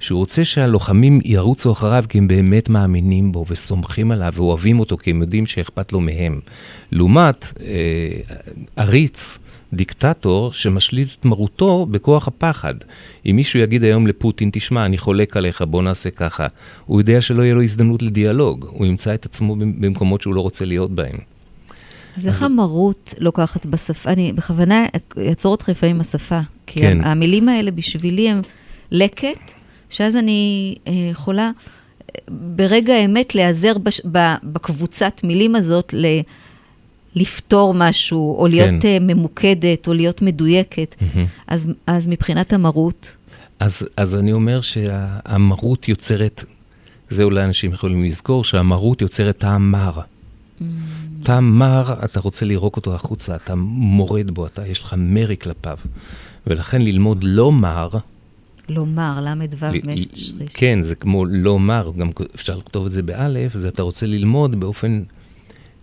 שהוא רוצה שהלוחמים ירוצו אחריו כי הם באמת מאמינים בו וסומכים עליו ואוהבים אותו כי הם יודעים שאכפת לו מהם. לעומת אה, עריץ, דיקטטור שמשליט את מרותו בכוח הפחד. אם מישהו יגיד היום לפוטין, תשמע, אני חולק עליך, בוא נעשה ככה, הוא יודע שלא יהיה לו הזדמנות לדיאלוג, הוא ימצא את עצמו במקומות שהוא לא רוצה להיות בהם. אז איך המרות לוקחת בשפה? אני בכוונה יצור אותך לפעמים השפה, כי כן. המילים האלה בשבילי הם לקט, שאז אני אה, יכולה ברגע האמת להיעזר בש, ב, בקבוצת מילים הזאת ל... לפתור משהו, או להיות כן. ממוקדת, או להיות מדויקת. Mm-hmm. אז, אז מבחינת המרות? אז, אז אני אומר שהמרות יוצרת, זה אולי אנשים יכולים לזכור, שהמרות יוצרת טעם מר. Mm-hmm. טעם מר, אתה רוצה לירוק אותו החוצה, אתה מורד בו, אתה, יש לך מרי כלפיו. ולכן ללמוד לא מר... לא מר, למד ו... כן, זה כמו לא מר, גם אפשר לכתוב את זה באלף, זה אתה רוצה ללמוד באופן...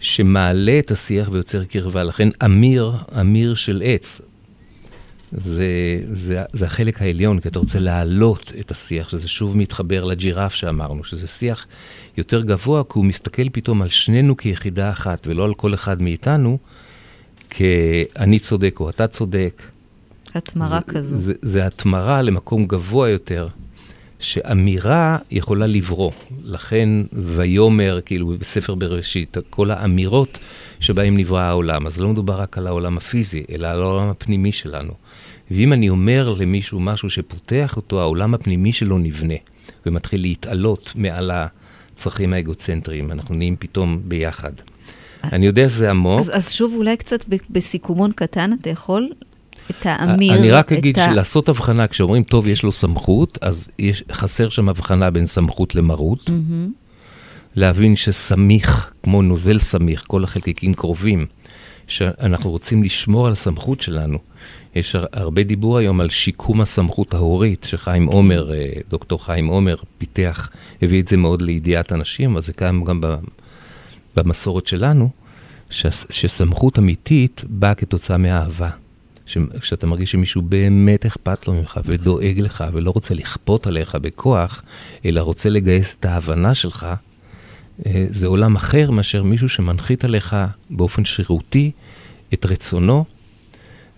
שמעלה את השיח ויוצר קרבה. לכן אמיר, אמיר של עץ, זה, זה, זה החלק העליון, כי אתה רוצה להעלות את השיח, שזה שוב מתחבר לג'ירף שאמרנו, שזה שיח יותר גבוה, כי הוא מסתכל פתאום על שנינו כיחידה אחת, ולא על כל אחד מאיתנו, כאני צודק או אתה צודק. התמרה זה, כזו. זה, זה התמרה למקום גבוה יותר, שאמירה יכולה לברוא. לכן ויומר, כאילו בספר בראשית, כל האמירות שבהם נברא העולם. אז לא מדובר רק על העולם הפיזי, אלא על העולם הפנימי שלנו. ואם אני אומר למישהו משהו שפותח אותו, העולם הפנימי שלו נבנה, ומתחיל להתעלות מעל הצרכים האגוצנטריים. אנחנו נהיים פתאום ביחד. אני יודע שזה עמוק. אז, אז שוב, אולי קצת בסיכומון קטן, אתה יכול... את האמיר, אני רק אגיד שלעשות הבחנה, כשאומרים טוב יש לו סמכות, אז יש, חסר שם הבחנה בין סמכות למרות. Mm-hmm. להבין שסמיך, כמו נוזל סמיך, כל החלקיקים קרובים, שאנחנו רוצים לשמור על הסמכות שלנו. יש הרבה דיבור היום על שיקום הסמכות ההורית, שחיים עומר, דוקטור חיים עומר פיתח, הביא את זה מאוד לידיעת אנשים, אז זה קיים גם במסורת שלנו, שסמכות אמיתית באה כתוצאה מהאהבה. כשאתה מרגיש שמישהו באמת אכפת לו ממך ודואג לך ולא רוצה לכפות עליך בכוח, אלא רוצה לגייס את ההבנה שלך, זה עולם אחר מאשר מישהו שמנחית עליך באופן שירותי את רצונו,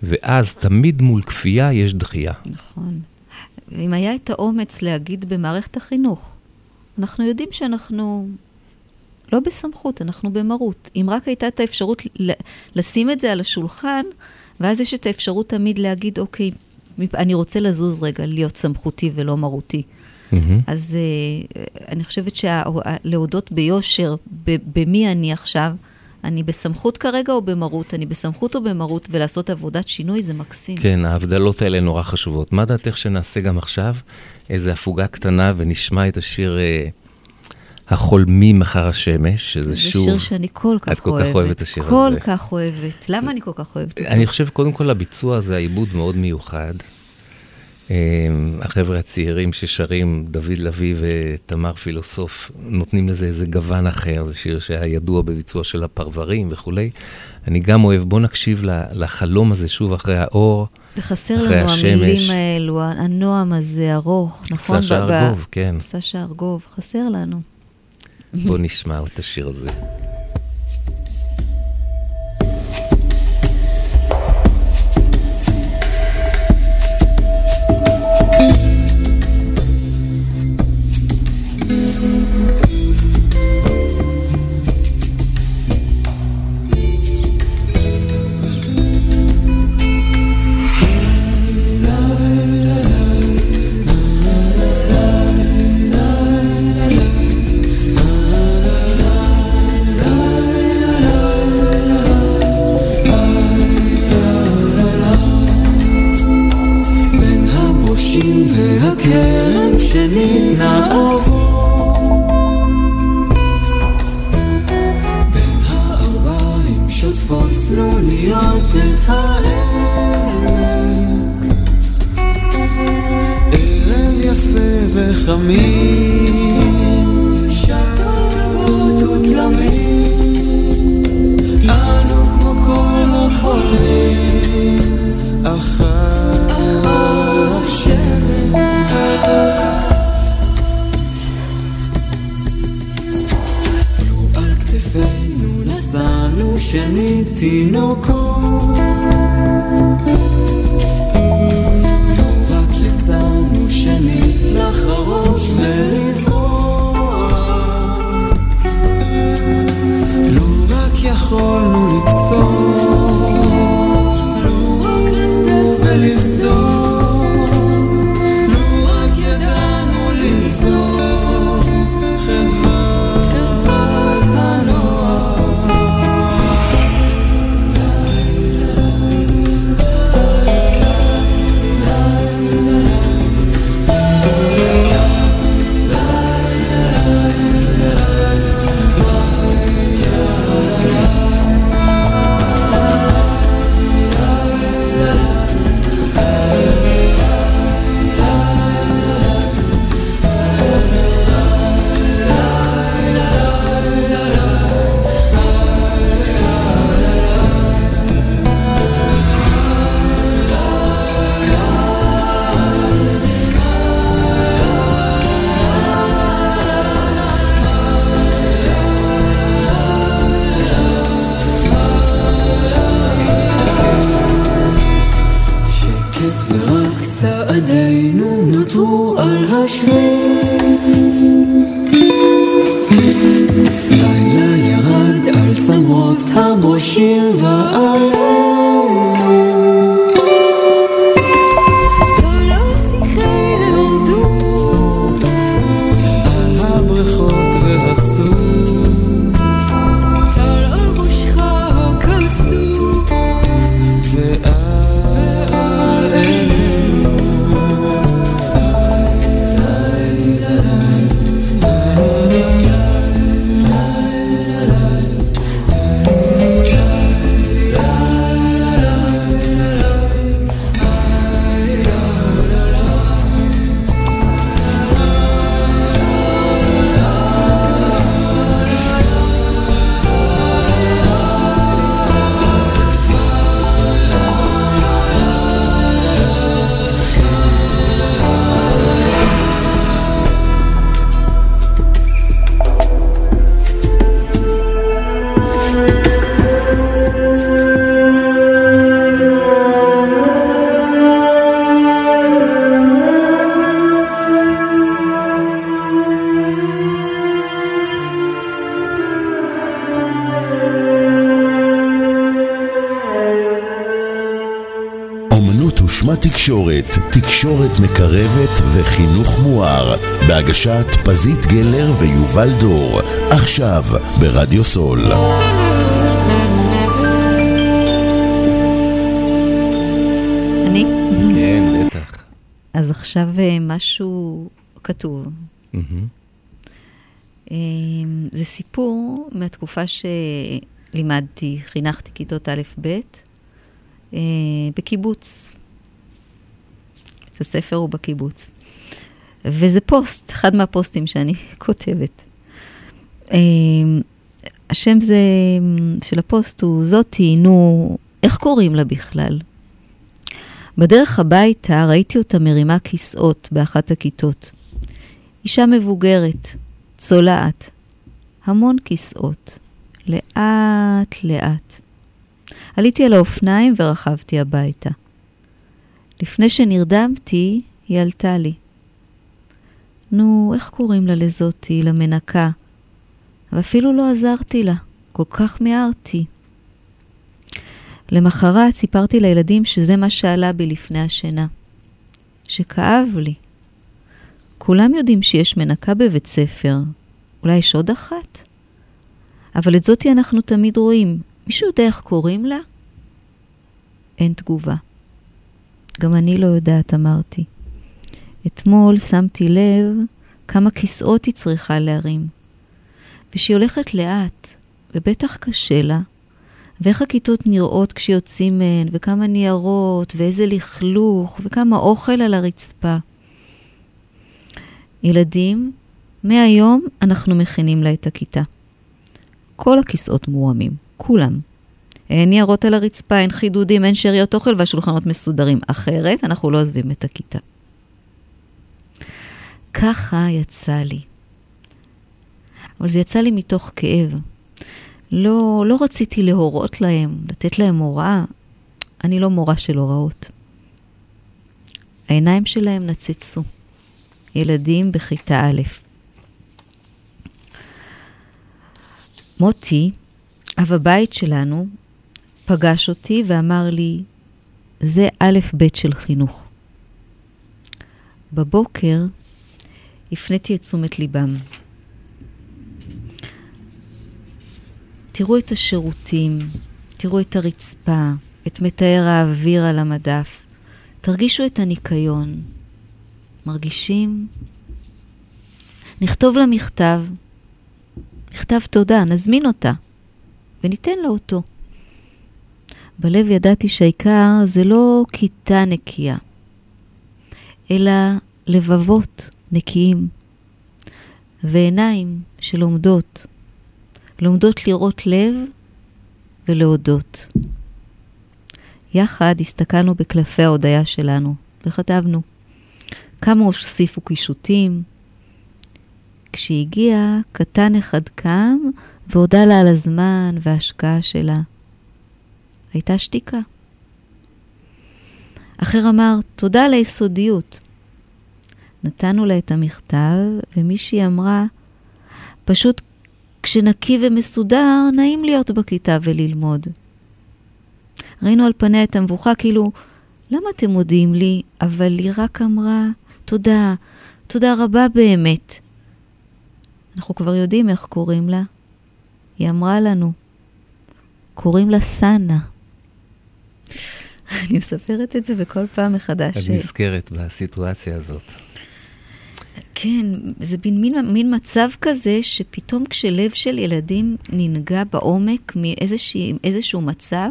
ואז תמיד מול כפייה יש דחייה. נכון. אם היה את האומץ להגיד במערכת החינוך, אנחנו יודעים שאנחנו... לא בסמכות, אנחנו במרות. אם רק הייתה את האפשרות לשים את זה על השולחן, ואז יש את האפשרות תמיד להגיד, אוקיי, אני רוצה לזוז רגע, להיות סמכותי ולא מרותי. Mm-hmm. אז uh, אני חושבת שלהודות ביושר, ב- במי אני עכשיו, אני בסמכות כרגע או במרות, אני בסמכות או במרות, ולעשות עבודת שינוי זה מקסים. כן, ההבדלות האלה נורא חשובות. מה דעתך שנעשה גם עכשיו? איזו הפוגה קטנה ונשמע את השיר... Uh... החולמים אחר השמש, שזה שוב... זה שיר שאני כל כך אוהבת. את כל כך אוהבת השיר הזה. כל כך אוהבת. למה אני כל כך אוהבת? אני חושב, קודם כל, הביצוע הזה, העיבוד מאוד מיוחד. החבר'ה הצעירים ששרים, דוד לוי ותמר פילוסוף, נותנים לזה איזה גוון אחר. זה שיר שהיה ידוע בביצוע של הפרברים וכו'. אני גם אוהב, בוא נקשיב לחלום הזה שוב אחרי האור, חסר לנו המילים האלו, הנועם הזה, ארוך, נכון? סשה ארגוב, כן. סשה ארגוב, חסר לנו. בוא נשמע את השיר הזה. לחיות את העמק. ערב יפה וחמים, שעות ותלמים, אנו כמו כל החולמים, אחת שבת. נו שניתי נוקות לא רק יצאנו שנית לחרוש ולזרוע לא רק יכולנו לקצור לא רק לצאת ולבצור לא רק ידענו למצוא חדווה תקשורת, תקשורת מקרבת וחינוך מואר, בהגשת פזית גלר ויובל דור, עכשיו ברדיו סול. אני? כן, בטח. אז עכשיו משהו כתוב. זה סיפור מהתקופה שלימדתי, חינכתי כיתות א' ב' בקיבוץ. את הספר הוא בקיבוץ. וזה פוסט, אחד מהפוסטים שאני כותבת. השם זה, של הפוסט הוא, זאתי, נו, איך קוראים לה בכלל? בדרך הביתה ראיתי אותה מרימה כיסאות באחת הכיתות. אישה מבוגרת, צולעת, המון כיסאות, לאט לאט. עליתי על האופניים ורכבתי הביתה. לפני שנרדמתי, היא עלתה לי. נו, איך קוראים לה לזאתי, למנקה? ואפילו לא עזרתי לה, כל כך מיארתי. למחרת סיפרתי לילדים שזה מה שעלה בי לפני השינה. שכאב לי. כולם יודעים שיש מנקה בבית ספר. אולי יש עוד אחת? אבל את זאתי אנחנו תמיד רואים. מישהו יודע איך קוראים לה? אין תגובה. גם אני לא יודעת, אמרתי. אתמול שמתי לב כמה כיסאות היא צריכה להרים. ושהיא הולכת לאט, ובטח קשה לה, ואיך הכיתות נראות כשיוצאים מהן, וכמה ניירות, ואיזה לכלוך, וכמה אוכל על הרצפה. ילדים, מהיום אנחנו מכינים לה את הכיתה. כל הכיסאות מורמים, כולם. אין ניירות על הרצפה, אין חידודים, אין שריות אוכל, והשולחנות מסודרים. אחרת, אנחנו לא עוזבים את הכיתה. ככה יצא לי. אבל זה יצא לי מתוך כאב. לא, לא רציתי להורות להם, לתת להם הוראה. אני לא מורה של הוראות. העיניים שלהם נצצו. ילדים בכיתה א'. מוטי, אב הבית שלנו, פגש אותי ואמר לי, זה א' ב' של חינוך. בבוקר הפניתי את תשומת ליבם. תראו את השירותים, תראו את הרצפה, את מתאר האוויר על המדף. תרגישו את הניקיון. מרגישים? נכתוב לה מכתב. מכתב תודה, נזמין אותה. וניתן לה אותו. בלב ידעתי שהעיקר זה לא כיתה נקייה, אלא לבבות נקיים. ועיניים שלומדות. לומדות לראות לב ולהודות. יחד הסתכלנו בקלפי ההודעה שלנו וכתבנו כמה הוסיפו קישוטים. כשהגיע קטן אחד קם והודה לה על הזמן וההשקעה שלה. הייתה שתיקה. אחר אמר תודה על היסודיות. נתנו לה את המכתב ומישהי אמרה פשוט קטן. כשנקי ומסודר, נעים להיות בכיתה וללמוד. ראינו על פניה את המבוכה, כאילו, למה אתם מודיעים לי? אבל היא רק אמרה, תודה, תודה רבה באמת. אנחנו כבר יודעים איך קוראים לה. היא אמרה לנו, קוראים לה סנה. אני מספרת את זה בכל פעם מחדש. את נזכרת בסיטואציה הזאת. כן, זה מין, מין מצב כזה שפתאום כשלב של ילדים ננגע בעומק מאיזשהו מצב,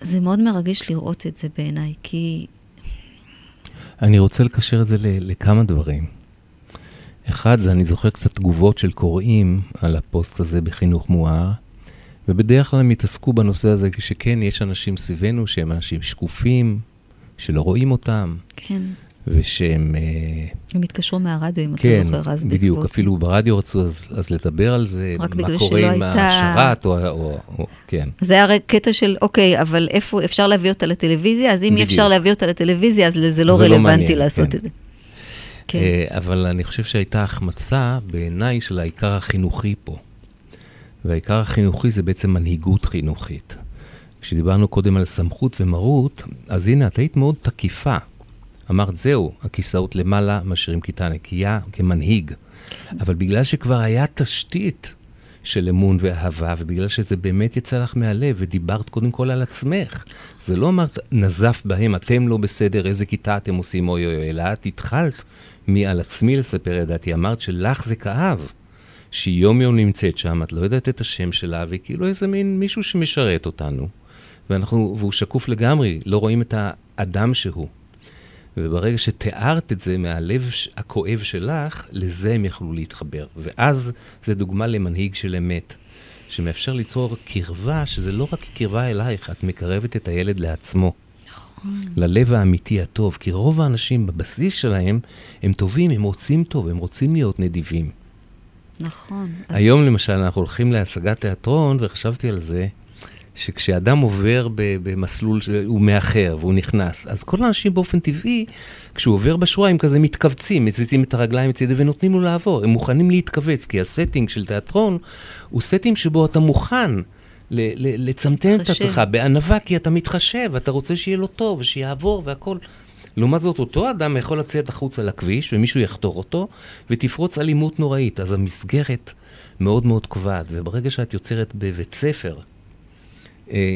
זה מאוד מרגש לראות את זה בעיניי, כי... אני רוצה לקשר את זה לכמה דברים. אחד, זה אני זוכר קצת תגובות של קוראים על הפוסט הזה בחינוך מואר, ובדרך כלל הם התעסקו בנושא הזה, שכן, יש אנשים סביבנו שהם אנשים שקופים, שלא רואים אותם. כן. ושהם... הם התקשרו מהרדיו, אם כן, אתה זוכר, אז בדיוק. כן, בדיוק, אפילו ברדיו רצו אז, אז לדבר על זה, מה קורה עם הייתה... השרת, או, או, או... כן. זה היה רק קטע של, אוקיי, אבל איפה אפשר להביא אותה לטלוויזיה? אז אם בדיוק. אפשר להביא אותה לטלוויזיה, אז זה לא זה רלוונטי לא מעניין, לעשות כן. את זה. כן. אבל אני חושב שהייתה החמצה בעיניי של העיקר החינוכי פה. והעיקר החינוכי זה בעצם מנהיגות חינוכית. כשדיברנו קודם על סמכות ומרות, אז הנה, את היית מאוד תקיפה. אמרת, זהו, הכיסאות למעלה, משאירים כיתה נקייה כמנהיג. אבל בגלל שכבר היה תשתית של אמון ואהבה, ובגלל שזה באמת יצא לך מהלב, ודיברת קודם כל על עצמך. זה לא אמרת, נזף בהם, אתם לא בסדר, איזה כיתה אתם עושים, אוי אוי, אלא את התחלת מעל עצמי לספר את דעתי. אמרת שלך זה כאב, שהיא יום יום נמצאת שם, את לא יודעת את השם שלה, וכאילו איזה מין מישהו שמשרת אותנו. ואנחנו, והוא שקוף לגמרי, לא רואים את האדם שהוא. וברגע שתיארת את זה מהלב הכואב שלך, לזה הם יכלו להתחבר. ואז זה דוגמה למנהיג של אמת, שמאפשר ליצור קרבה, שזה לא רק קרבה אלייך, את מקרבת את הילד לעצמו. נכון. ללב האמיתי הטוב, כי רוב האנשים בבסיס שלהם, הם טובים, הם רוצים טוב, הם רוצים להיות נדיבים. נכון. היום אז... למשל אנחנו הולכים להצגת תיאטרון, וחשבתי על זה, שכשאדם עובר במסלול, הוא מאחר והוא נכנס, אז כל האנשים באופן טבעי, כשהוא עובר בשורה, הם כזה מתכווצים, מציצים את הרגליים הצידה ונותנים לו לעבור. הם מוכנים להתכווץ, כי הסטינג של תיאטרון הוא סטינג שבו אתה מוכן לצמצם את עצמך בענווה, כי אתה מתחשב, אתה רוצה שיהיה לו טוב, שיעבור והכל. לעומת זאת, אותו אדם יכול לצאת החוץ על הכביש, ומישהו יחתור אותו, ותפרוץ אלימות נוראית. אז המסגרת מאוד מאוד כבד, וברגע שאת יוצרת בבית ספר,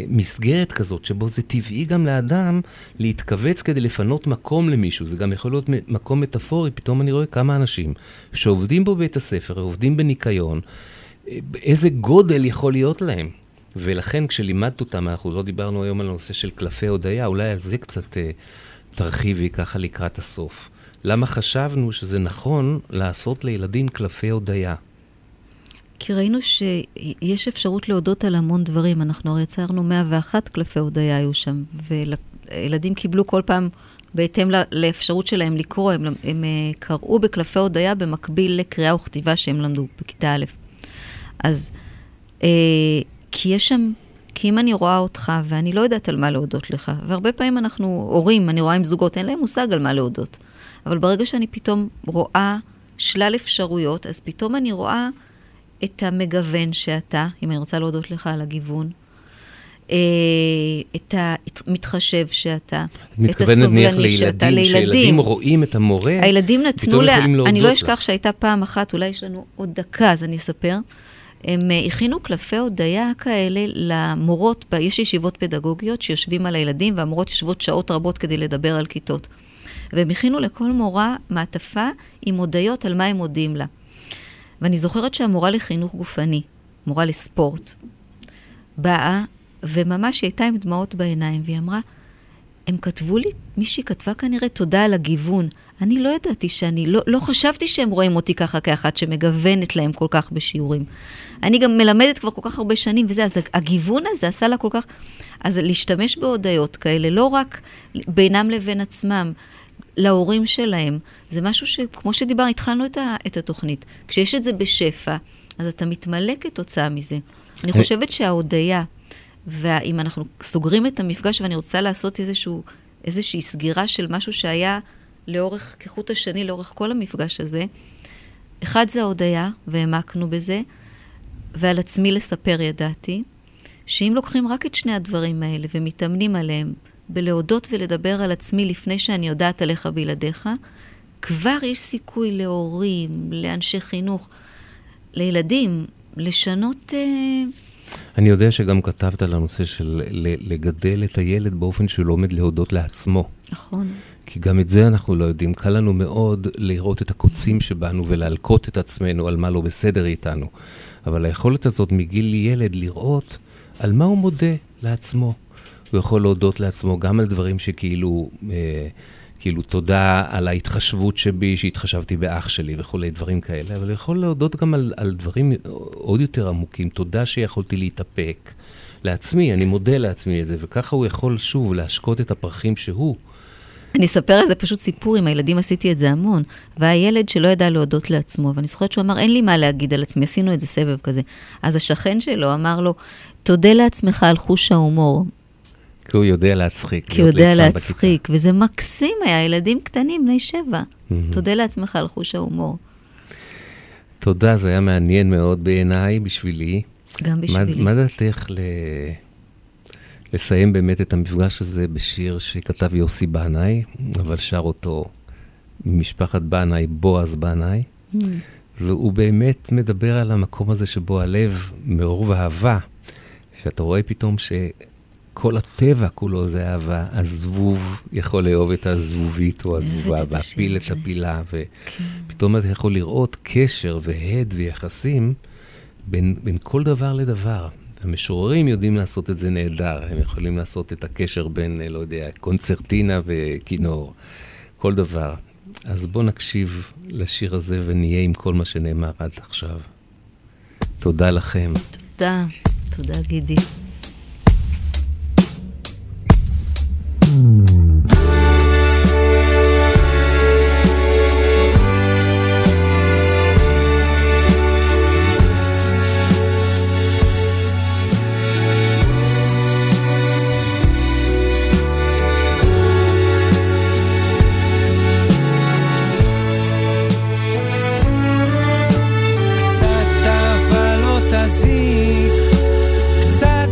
מסגרת כזאת, שבו זה טבעי גם לאדם להתכווץ כדי לפנות מקום למישהו. זה גם יכול להיות מקום מטאפורי. פתאום אני רואה כמה אנשים שעובדים בו בית הספר, עובדים בניקיון, איזה גודל יכול להיות להם. ולכן כשלימדת אותם, אנחנו לא דיברנו היום על הנושא של קלפי הודיה, אולי על זה קצת אה, תרחיבי ככה לקראת הסוף. למה חשבנו שזה נכון לעשות לילדים קלפי הודיה? כי ראינו שיש אפשרות להודות על המון דברים. אנחנו הרי יצרנו מאה ואחת קלפי הודיה היו שם, וילדים קיבלו כל פעם בהתאם לאפשרות שלהם לקרוא. הם, הם קראו בקלפי הודיה במקביל לקריאה וכתיבה שהם למדו בכיתה א'. אז אה, כי יש שם, כי אם אני רואה אותך ואני לא יודעת על מה להודות לך, והרבה פעמים אנחנו הורים, אני רואה עם זוגות, אין להם מושג על מה להודות. אבל ברגע שאני פתאום רואה שלל אפשרויות, אז פתאום אני רואה את המגוון שאתה, אם אני רוצה להודות לך על הגיוון, את המתחשב שאתה, את הסובלני שאתה, לילדים. שילדים רואים את המורה, הילדים נתנו לה, אני לא אשכח שהייתה פעם אחת, אולי יש לנו עוד דקה, אז אני אספר, הם הכינו קלפי הודיה כאלה למורות, יש ישיבות פדגוגיות שיושבים על הילדים, והמורות יושבות שעות רבות כדי לדבר על כיתות. והם הכינו לכל מורה מעטפה עם הודיות על מה הם הודיעים לה. ואני זוכרת שהמורה לחינוך גופני, מורה לספורט, באה, וממש היא הייתה עם דמעות בעיניים, והיא אמרה, הם כתבו לי, מישהי כתבה כנראה תודה על הגיוון. אני לא ידעתי שאני, לא, לא חשבתי שהם רואים אותי ככה כאחת שמגוונת להם כל כך בשיעורים. אני גם מלמדת כבר כל כך הרבה שנים, וזה, אז הגיוון הזה עשה לה כל כך, אז להשתמש בהודיות כאלה, לא רק בינם לבין עצמם, להורים שלהם, זה משהו שכמו שדיבר, התחלנו את, ה, את התוכנית. כשיש את זה בשפע, אז אתה מתמלא כתוצאה מזה. אני חושבת שההודיה, ואם אנחנו סוגרים את המפגש, ואני רוצה לעשות איזשהו, איזושהי סגירה של משהו שהיה לאורך, כחוט השני, לאורך כל המפגש הזה, אחד זה ההודיה, והעמקנו בזה, ועל עצמי לספר ידעתי, שאם לוקחים רק את שני הדברים האלה, ומתאמנים עליהם, בלהודות ולדבר על עצמי לפני שאני יודעת עליך בלעדיך, כבר יש סיכוי להורים, לאנשי חינוך, לילדים, לשנות... אני יודע שגם כתבת על הנושא של לגדל את הילד באופן שהוא לומד להודות לעצמו. נכון. כי גם את זה אנחנו לא יודעים. קל לנו מאוד לראות את הקוצים שבנו ולהלקות את עצמנו על מה לא בסדר איתנו. אבל היכולת הזאת מגיל ילד לראות על מה הוא מודה לעצמו. הוא יכול להודות לעצמו גם על דברים שכאילו, אה, כאילו תודה על ההתחשבות שבי, שהתחשבתי באח שלי וכל דברים כאלה, אבל הוא יכול להודות גם על, על דברים עוד יותר עמוקים, תודה שיכולתי להתאפק לעצמי, אני מודה לעצמי את זה, וככה הוא יכול שוב להשקות את הפרחים שהוא. אני אספר על זה פשוט סיפור, עם הילדים עשיתי את זה המון, והילד שלא ידע להודות לעצמו, ואני זוכרת שהוא אמר, אין לי מה להגיד על עצמי, עשינו את זה סבב כזה. אז השכן שלו אמר לו, תודה לעצמך על חוש ההומור, כי הוא יודע להצחיק. כי הוא יודע להצחיק, וזה מקסים היה, ילדים קטנים, בני שבע. Mm-hmm. תודה לעצמך על חוש ההומור. תודה, זה היה מעניין מאוד בעיניי, בשבילי. גם בשבילי. מה, מה דעתך ל... לסיים באמת את המפגש הזה בשיר שכתב יוסי בנאי, אבל שר אותו ממשפחת בנאי, בועז בנאי, mm-hmm. והוא באמת מדבר על המקום הזה שבו הלב מעורב אהבה, שאתה רואה פתאום ש... כל הטבע כולו זה אהבה, הזבוב יכול לאהוב את הזבובית או הזבובה, והפיל את הפילה, ופתאום אתה יכול לראות קשר והד ויחסים בין, בין כל דבר לדבר. המשוררים יודעים לעשות את זה נהדר, הם יכולים לעשות את הקשר בין, לא יודע, קונצרטינה וכינור, כל דבר. אז בוא נקשיב לשיר הזה ונהיה עם כל מה שנאמר עד עכשיו. תודה לכם. תודה, תודה גידי. קצת אבל לא תזיק, קצת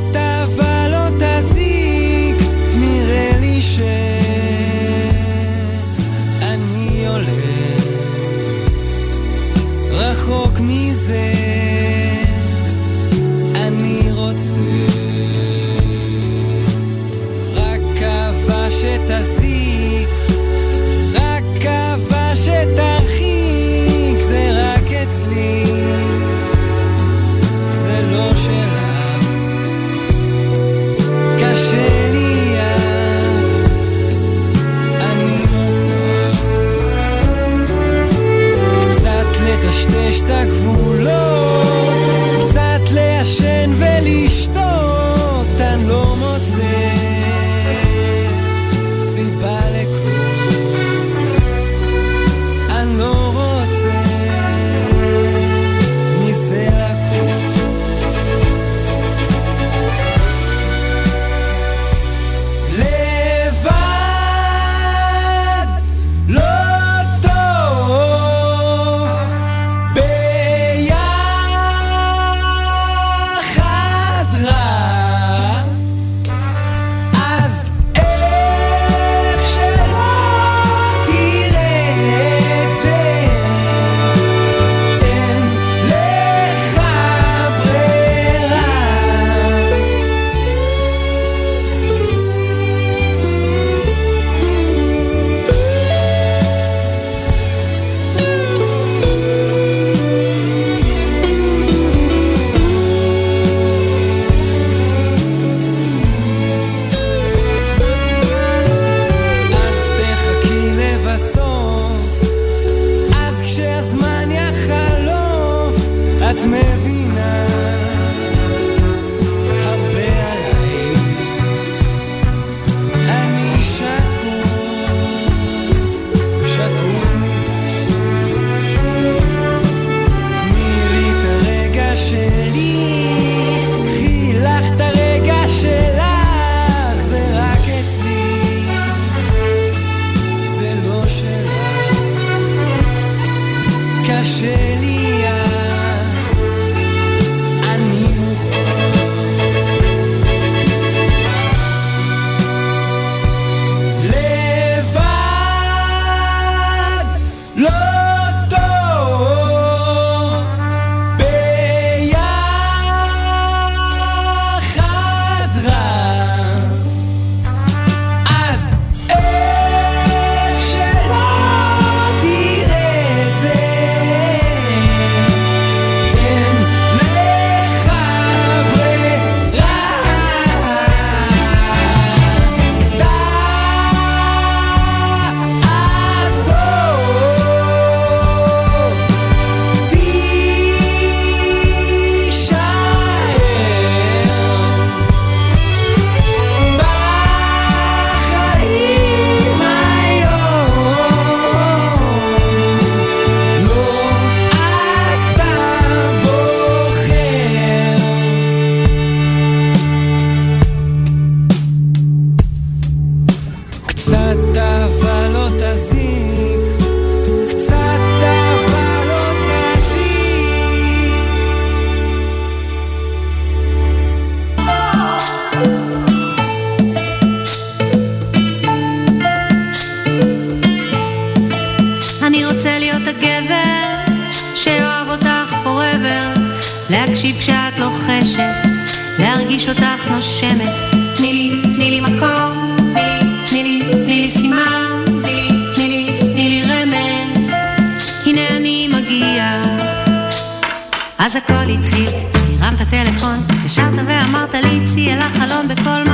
אז הכל התחיל, שהרמת טלפון, התקשרת ואמרת לי, צי אל החלון בכל מקום.